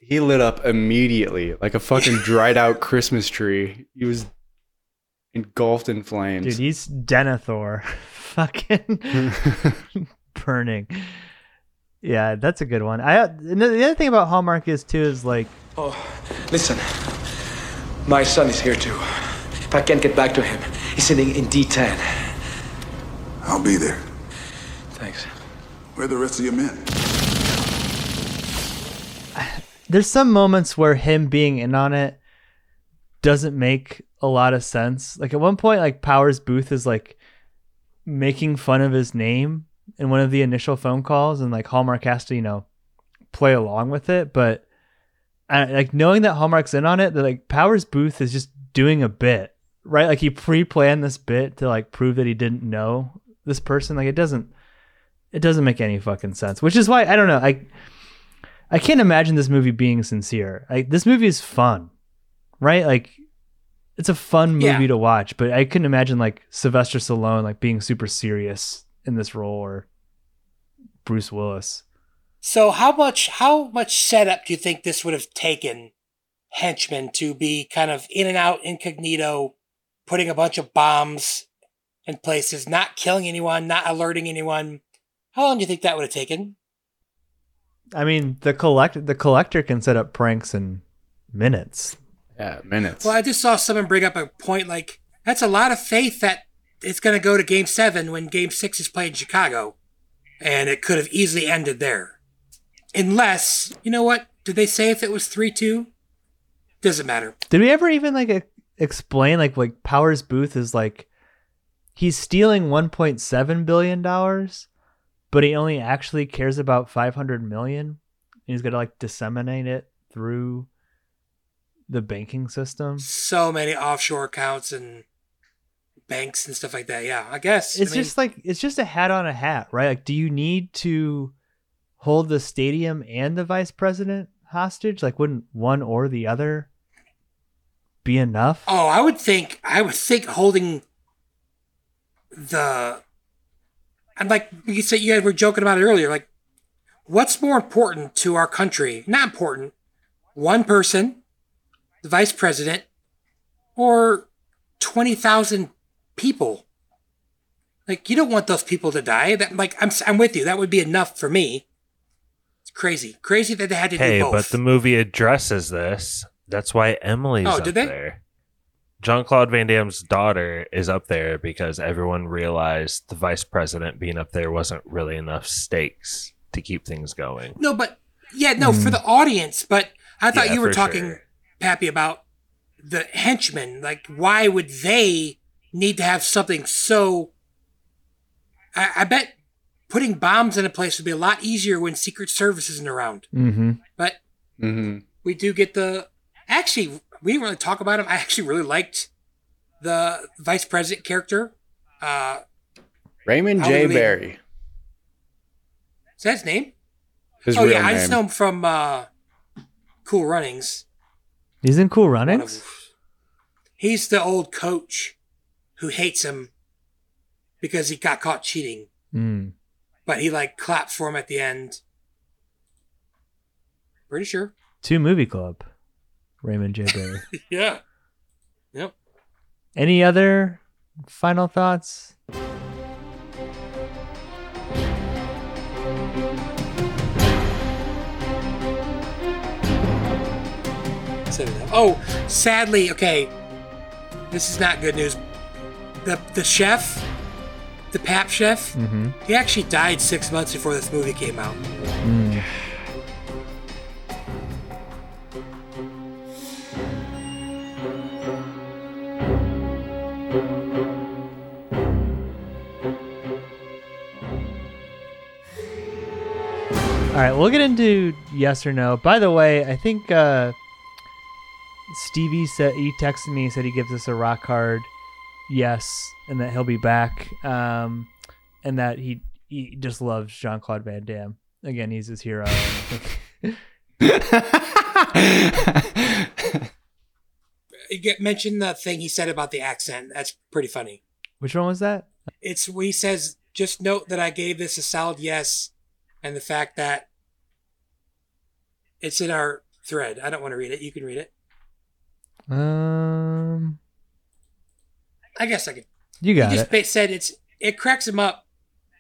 he lit up immediately like a fucking dried out Christmas tree. He was engulfed in flames. Dude, he's Denethor. Fucking burning. Yeah, that's a good one. The other thing about Hallmark is like... Oh, listen. My son is here too. If I can't get back to him, he's sitting in D10. I'll be there. Thanks. Where are the rest of your men? There's some moments where him being in on it doesn't make a lot of sense. Like at one point, Powers Boothe is making fun of his name in one of the initial phone calls, and Hallmark has to, play along with it. But knowing that Hallmark's in on it, that Powers Boothe is just doing a bit, right? He pre-planned this bit to prove that he didn't know this person. It doesn't make any fucking sense, which is why, I don't know. I can't imagine this movie being sincere. This movie is fun, right? It's a fun movie to watch, but I couldn't imagine Sylvester Stallone being super serious in this role, or Bruce Willis. So how much setup do you think this would have taken henchmen to be kind of in and out incognito, putting a bunch of bombs in places, not killing anyone, not alerting anyone? How long do you think that would have taken? I mean, the collector can set up pranks in minutes. Yeah, minutes. Well, I just saw someone bring up a point that's a lot of faith that it's going to go to Game 7 when Game 6 is played in Chicago, and it could have easily ended there. Unless, you know what? Did they say if it was 3-2? Doesn't matter. Did we ever even explain Powers Boothe is he's stealing $1.7 billion, but he only actually cares about $500 million, and he's going to disseminate it through the banking system. So many offshore accounts and banks and stuff like that. Yeah, I guess. It's just a hat on a hat, right? Do you need to hold the stadium and the vice president hostage? Wouldn't one or the other be enough? Oh, I would think holding the... And you said, you guys were joking about it earlier. What's more important to our country? Not important. One person... the vice president, or 20,000 people. You don't want those people to die. That, I'm with you. That would be enough for me. It's crazy. Crazy that they had to do both. Hey, but the movie addresses this. That's why Emily's up there. Jean-Claude Van Damme's daughter is up there because everyone realized the vice president being up there wasn't really enough stakes to keep things going. No, but... Yeah, no, for the audience, but I thought you were talking... Sure. Happy about the henchmen. Why would they need to have something so... I bet putting bombs in a place would be a lot easier when Secret Service isn't around. Mm-hmm. But we do get the... Actually, we didn't really talk about him. I actually really liked the vice president character. Raymond J. Barry. Is that his name? His real name. I just know him from Cool Runnings. He's in Cool Runnings? He's the old coach who hates him because he got caught cheating. Mm. But he clapped for him at the end. Pretty sure. 2 Movie Club. Raymond J. Barry. Yeah. Yep. Any other final thoughts? consider them. Oh, sadly, okay, this is not good news. The chef, the Pap chef, mm-hmm. he actually died 6 months before this movie came out. Mm. All right, we'll get into yes or no. By the way, I think Stevie said, he texted me, said he gives us a rock hard yes, and that he'll be back, and that he just loves Jean-Claude Van Damme. Again, he's his hero. You mentioned the thing he said about the accent. That's pretty funny. Which one was that? It's where he says, just note that I gave this a solid yes. And the fact that it's in our thread. I don't want to read it. You can read it. I guess I could. You got it. He just said it cracks him up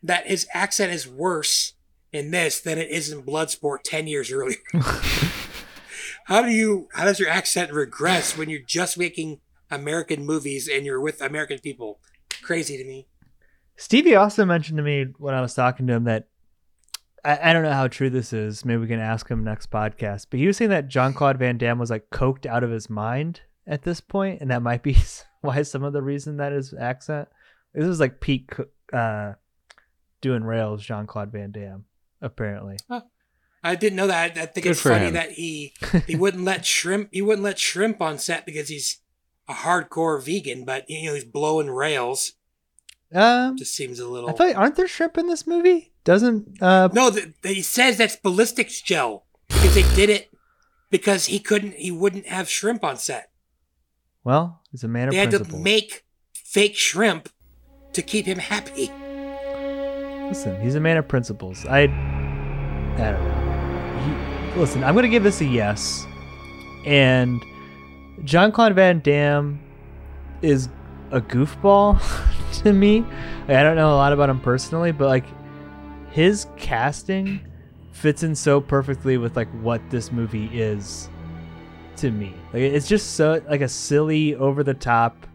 that his accent is worse in this than it is in Bloodsport 10 years earlier. How does your accent regress when you're just making American movies and you're with American people? Crazy to me. Stevie also mentioned to me when I was talking to him that I don't know how true this is. Maybe we can ask him next podcast. But he was saying that Jean-Claude Van Damme was like coked out of his mind at this point, and that might be why some of the reason that his accent. This was like peak doing rails, Jean-Claude Van Damme, apparently. Huh. I didn't know that. I think it's funny that he wouldn't let shrimp. He wouldn't let shrimp on set because he's a hardcore vegan. But you know he's blowing rails. Just seems a little. I feel like, aren't there shrimp in this movie? Doesn't no? He says that's ballistics gel because they did it because he wouldn't have shrimp on set. Well, it's a man of principle. They had to make fake shrimp to keep him happy. Listen, he's a man of principles. I don't know. Listen, I'm gonna give this a yes. And Jean-Claude Van Damme is a goofball to me. I don't know a lot about him personally, but like. His casting fits in so perfectly with like what this movie is to me. Like it's just so like a silly, over the top,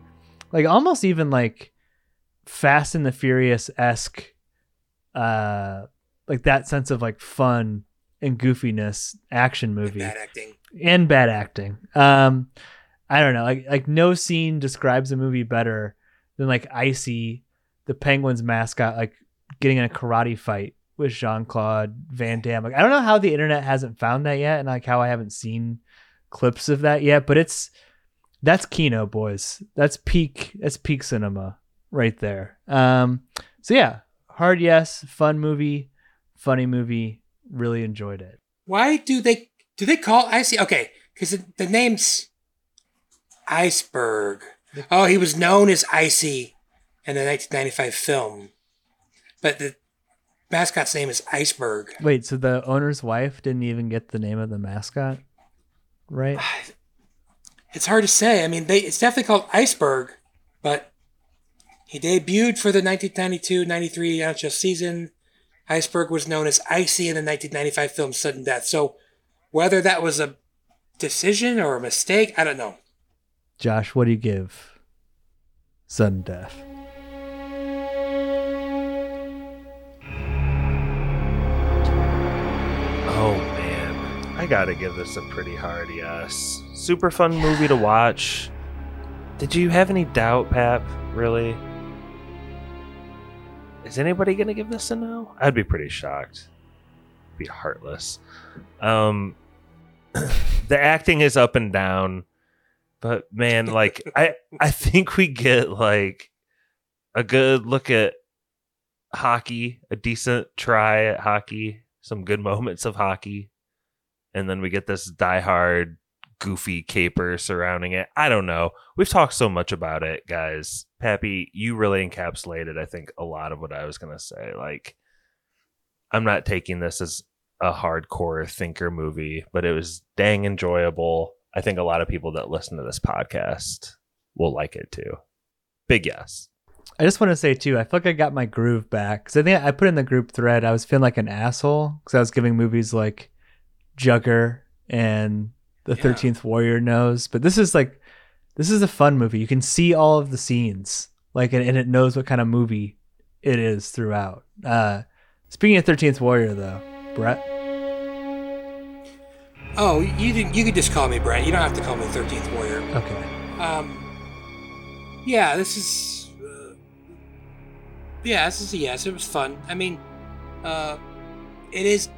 like almost even like Fast and the Furious-esque, like that sense of like fun and goofiness action movie. And bad acting. I don't know. Like no scene describes a movie better than like Icy, the Penguins mascot, like. Getting in a karate fight with Jean-Claude Van Damme. Like, I don't know how the internet hasn't found that yet, and like how I haven't seen clips of that yet, but that's Kino, boys. That's peak cinema right there. So yeah, hard yes, fun movie, funny movie, really enjoyed it. Why do they call Icy? Okay, because the name's Iceberg. Oh, he was known as Icy in the 1995 film. But the mascot's name is Iceberg. Wait, so the owner's wife didn't even get the name of the mascot, right? It's hard to say. I mean, it's definitely called Iceberg, but he debuted for the 1992-93 NHL season. Iceberg was known as Icy in the 1995 film Sudden Death. So whether that was a decision or a mistake, I don't know. Josh, what do you give Sudden Death? Oh, man. I gotta give this a pretty hard yes. Super fun movie to watch. Did you have any doubt, Pap? Really? Is anybody gonna give this a no? I'd be pretty shocked. It'd be heartless. The acting is up and down. But, man, like, I think we get, like, a good look at hockey. A decent try at hockey. Some good moments of hockey, and then we get this diehard, goofy caper surrounding it. I don't know. We've talked so much about it, guys. Pappy, you really encapsulated, I think, a lot of what I was going to say. Like, I'm not taking this as a hardcore thinker movie, but it was dang enjoyable. I think a lot of people that listen to this podcast will like it, too. Big yes. I just want to say, too, I feel like I got my groove back. Because I think I put in the group thread, I was feeling like an asshole because I was giving movies like Jugger and the 13th Warrior knows. But this is like, this is a fun movie. You can see all of the scenes, like, and it knows what kind of movie it is throughout. Speaking of 13th Warrior, though, Brett. Oh, you could just call me Brett. You don't have to call me 13th Warrior. Okay. This is it was fun. I mean, it is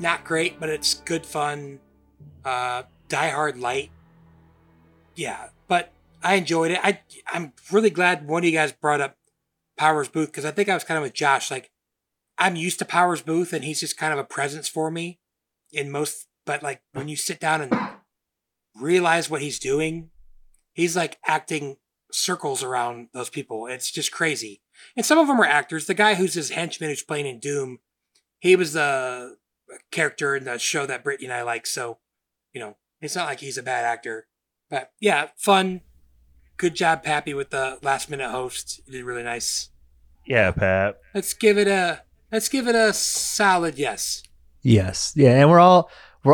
not great, but it's good fun. Die Hard light. Yeah, but I enjoyed it. I'm really glad one of you guys brought up Powers Boothe, because I think I was kind of with Josh. Like, I'm used to Powers Boothe, and he's just kind of a presence for me in most. But like, when you sit down and realize what he's doing, he's like acting circles around those people. It's just crazy. And some of them are actors. The guy who's his henchman who's playing in Doom, he was the character in the show that Brittany and I like. So, you know, it's not like he's a bad actor. But yeah, fun. Good job, Pappy, with the last minute host. You did really nice. Yeah, Pap. Let's give it a solid yes. Yes. Yeah, and we're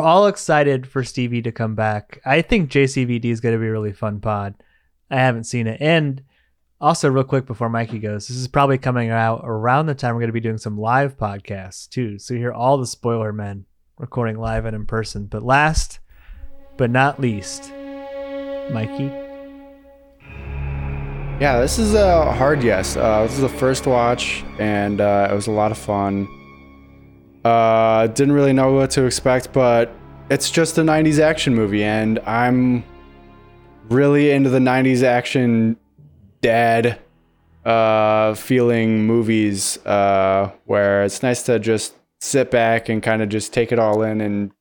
all excited for Stevie to come back. I think JCVD is going to be a really fun pod. I haven't seen it. And also, real quick before Mikey goes, this is probably coming out around the time we're going to be doing some live podcasts too. So you hear all the spoiler men recording live and in person. But last but not least, Mikey. Yeah, this is a hard yes. This is the first watch, and it was a lot of fun. Didn't really know what to expect, but it's just a 90s action movie, and I'm really into the 90s action dad feeling movies, where it's nice to just sit back and kind of just take it all in. And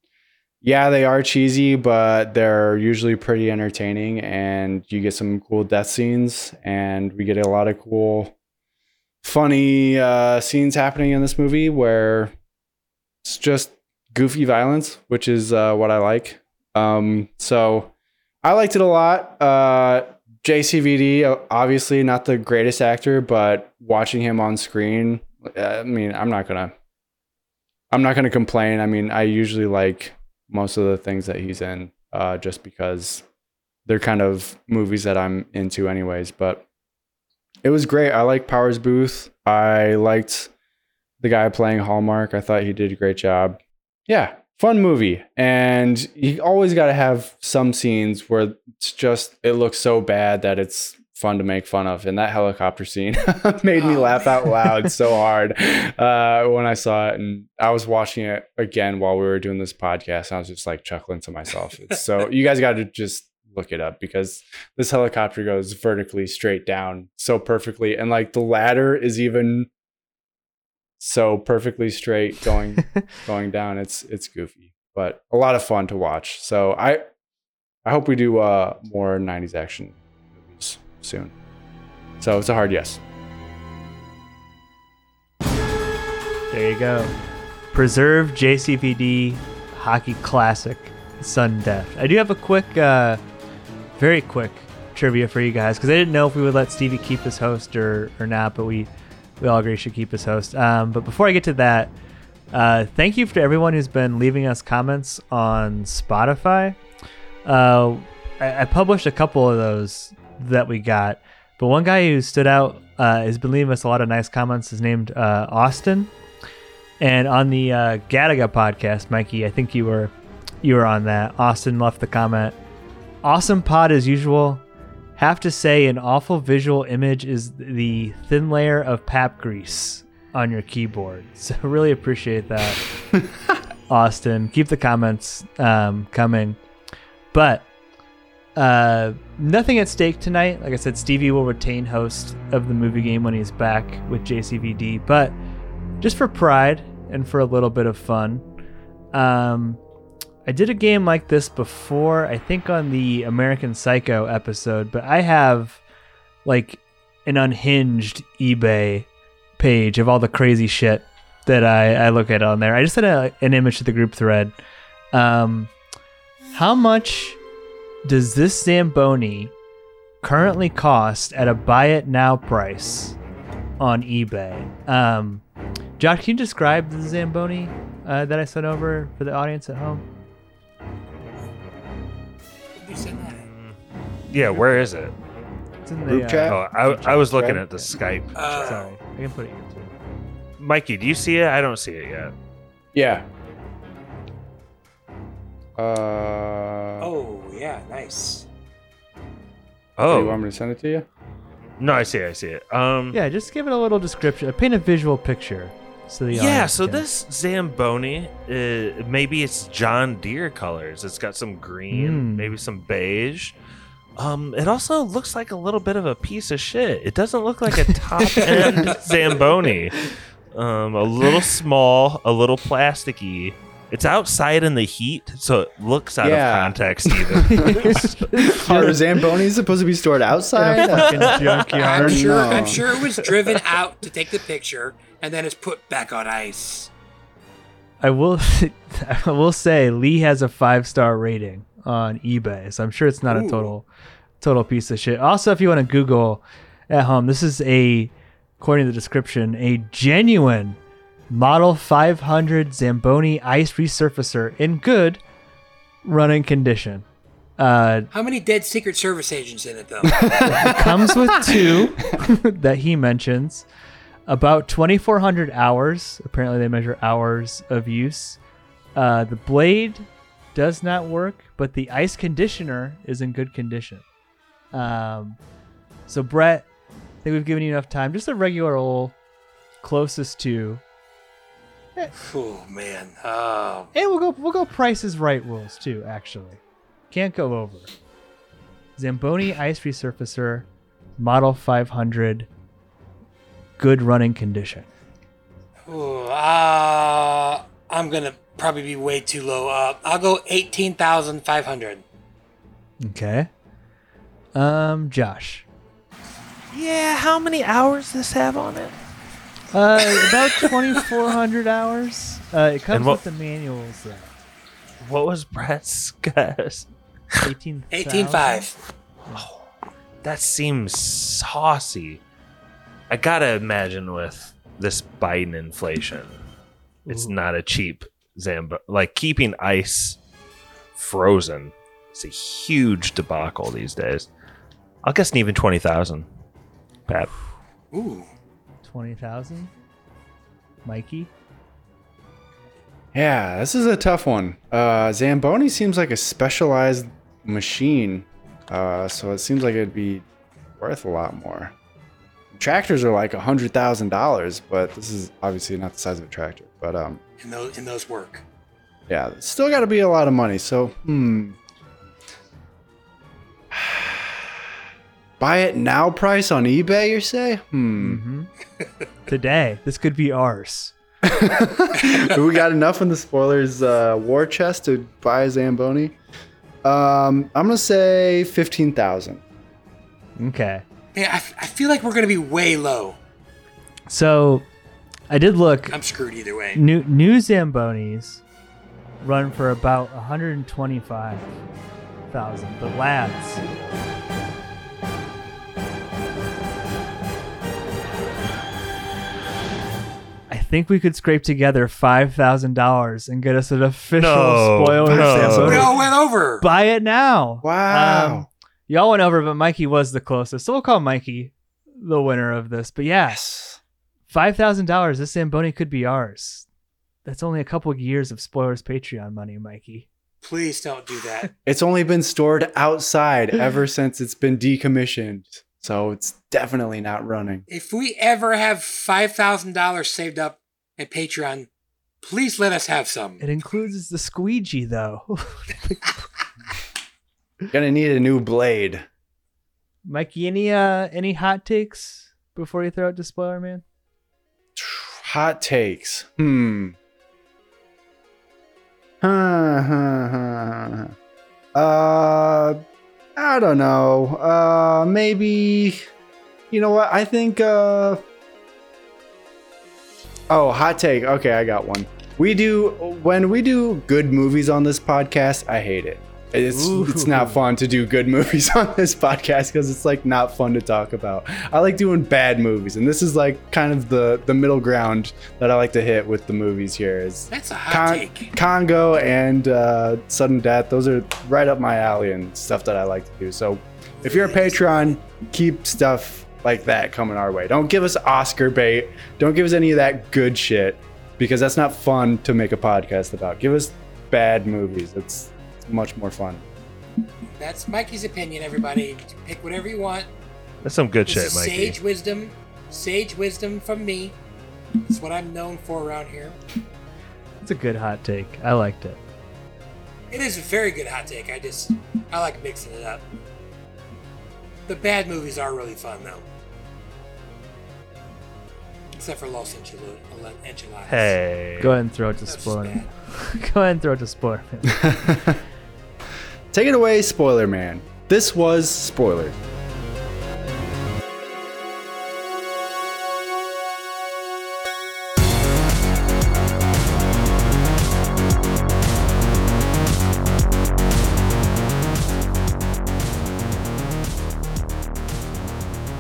yeah, they are cheesy, but they're usually pretty entertaining, and you get some cool death scenes, and we get a lot of cool, funny scenes happening in this movie where it's just goofy violence, which is what I like. So I liked it a lot. JCVD, obviously not the greatest actor, but watching him on screen, I mean, I'm not gonna complain. I mean, I usually like most of the things that he's in, just because they're kind of movies that I'm into anyways, but it was great. I like Powers Boothe. I liked the guy playing Hallmark. I thought he did a great job. Yeah. Fun movie. And you always got to have some scenes where it's just, it looks so bad that it's fun to make fun of. And that helicopter scene made me laugh out loud so hard when I saw it. And I was watching it again while we were doing this podcast, and I was just like chuckling to myself. It's so, you guys got to just look it up, because this helicopter goes vertically straight down so perfectly, and like the ladder is even so perfectly straight going down. It's goofy, but a lot of fun to watch. So I hope we do more 90s action soon. So it's a hard yes. There you go. Preserve JCVD hockey classic Sudden Death. I do have a quick very quick trivia for you guys, because I didn't know if we would let Stevie keep his host or not, but we all agree he should keep his host. But before I get to that, thank you to everyone who's been leaving us comments on Spotify. I published a couple of those that we got, but one guy who stood out has been leaving us a lot of nice comments is named Austin, and on the Gattaca podcast, Mikey, I think you were on that. Austin left the comment, "Awesome pod as usual. Have to say an awful visual image is the thin layer of pap grease on your keyboard." So really appreciate that. Austin, keep the comments coming. But nothing at stake tonight. Like I said, Stevie will retain host of the movie game when he's back with JCVD, but just for pride and for a little bit of fun, I did a game like this before, I think on the American Psycho episode, but I have like an unhinged eBay page of all the crazy shit that I look at on there. I just sent an image to the group thread. How much does this Zamboni currently cost at a buy it now price on eBay? Josh, can you describe the Zamboni that I sent over for the audience at home? you sitting on it? Yeah, where is it? It's in the group chat. Oh, I was looking at the Skype. Sorry, I can put it here too. Mikey, do you see it? I don't see it yet. Yeah. Oh yeah, nice. Oh, you want me to send it to you? No, I see it. Yeah, just give it a little description. Paint a visual picture. So yeah, so can. This Zamboni, maybe it's John Deere colors. It's got some green, maybe some beige. It also looks like a little bit of a piece of shit. It doesn't look like a top-end Zamboni. A little small, a little plasticky. It's outside in the heat, so it looks out of context even. Are Zambonis supposed to be stored outside? I'm sure it was driven out to take the picture, and then it's put back on ice. I will say Lee has a 5-star rating on eBay, so I'm sure it's not a total piece of shit. Also, if you want to Google at home, this is according to the description, a genuine Model 500 Zamboni ice resurfacer in good running condition. How many dead Secret Service agents in it, though? It comes with 2 that he mentions. About 2,400 hours. Apparently, they measure hours of use. The blade does not work, but the ice conditioner is in good condition. So, Brett, I think we've given you enough time. Just a regular old closest to... Oh man! And we'll go Price is Right rules too. Actually, can't go over. Zamboni ice resurfacer, Model 500, good running condition. Ooh, I'm gonna probably be way too low. I'll go 18,500. Okay. Josh. Yeah, how many hours does this have on it? About 2,400 hours. It comes with the manuals, though. What was Brett's guess? 18,500. Oh, that seems saucy. I gotta imagine with this Biden inflation, it's not a cheap Zamboni. Like, keeping ice frozen is a huge debacle these days. I'll guess even 20,000. Pat. Ooh. 20,000, Mikey. Yeah, this is a tough one. Zamboni seems like a specialized machine, so it seems like it'd be worth a lot more. Tractors are like $100,000, but this is obviously not the size of a tractor. But and those work. Yeah, it's still got to be a lot of money. So buy it now price on eBay, you say? Mm-hmm. Today. This could be ours. We got enough in the spoilers war chest to buy a Zamboni. I'm going to say 15,000. Okay. Yeah, I feel like we're going to be way low. So I did look. I'm screwed either way. New Zambonis run for about 125,000. The lads... I think we could scrape together $5,000 and get us an official spoiler. No. We all went over. Buy it now. Wow. Y'all went over, but Mikey was the closest. So we'll call Mikey the winner of this. But yes, $5,000. This Zamboni could be ours. That's only a couple of years of spoilers Patreon money, Mikey. Please don't do that. It's only been stored outside ever since it's been decommissioned. So it's definitely not running. If we ever have $5,000 saved up at Patreon, please let us have some. It includes the squeegee, though. Gonna need a new blade. Mikey, any hot takes before you throw out the spoiler, man? Hot takes. I don't know. Maybe, you know what? I think, hot take. Okay. I got one. When we do good movies on this podcast, I hate it. It's not fun to do good movies on this podcast because it's like not fun to talk about. I like doing bad movies, and this is like kind of the middle ground that I like to hit with the movies here. That's a hot take. Congo and Sudden Death, those are right up my alley and stuff that I like to do. So if you're a Patreon, keep stuff like that coming our way. Don't give us Oscar bait. Don't give us any of that good shit because that's not fun to make a podcast about. Give us bad movies. It's much more fun. That's Mikey's opinion, everybody. Pick whatever you want. That's some good shit, Mikey. Sage wisdom from me. That's what I'm known for around here. It's a good hot take. I liked it. It is a very good hot take. I like mixing it up. The bad movies are really fun, though. Except for Los Enchiladas. Hey. Go ahead and throw it to Spoiler. Take it away, Spoiler Man. This was Spoiler.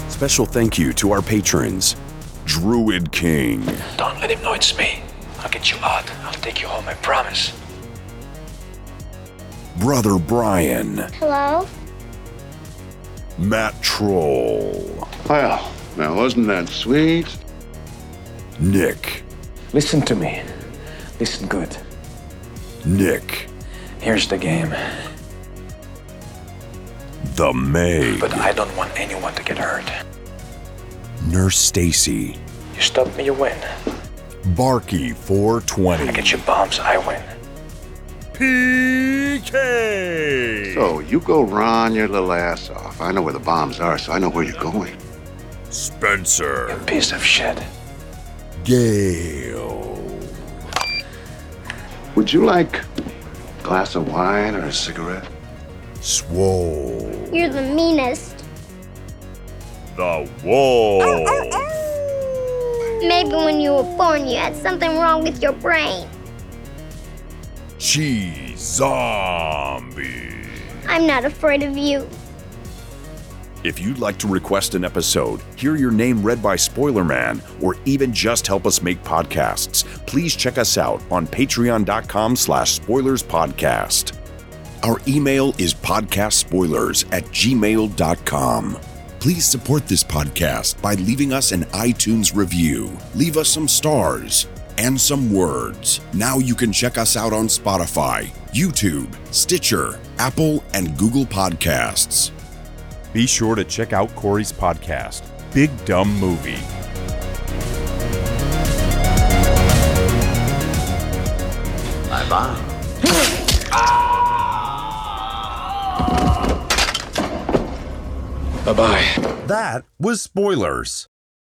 Special thank you to our patrons. Druid King. Don't let him know it's me. I'll get you out. I'll take you home, I promise. Brother Brian. Hello? Matt Troll. Well, now wasn't that sweet? Nick. Listen to me. Listen good. Nick. Here's the game. The May. But I don't want anyone to get hurt. Nurse Stacy. You stop me, you win. Barky 420. I get your bombs, I win. PK! So, you go run your little ass off. I know where the bombs are, so I know where you're going. Spencer. You piece of shit. Gail. Would you like a glass of wine or a cigarette? Swole. You're the meanest. The Wolf. Maybe when you were born, you had something wrong with your brain. Cheese Zombie. I'm not afraid of you. If you'd like to request an episode, hear your name read by Spoiler Man, or even just help us make podcasts, please check us out on patreon.com/spoilerspodcast. Our email is podcastspoilers@gmail.com. Please support this podcast by leaving us an iTunes review. Leave us some stars and some words. Now you can check us out on Spotify, YouTube, Stitcher, Apple, and Google Podcasts. Be sure to check out Corey's podcast, Big Dumb Movie. Bye-bye. Bye-bye. That was Spoilers.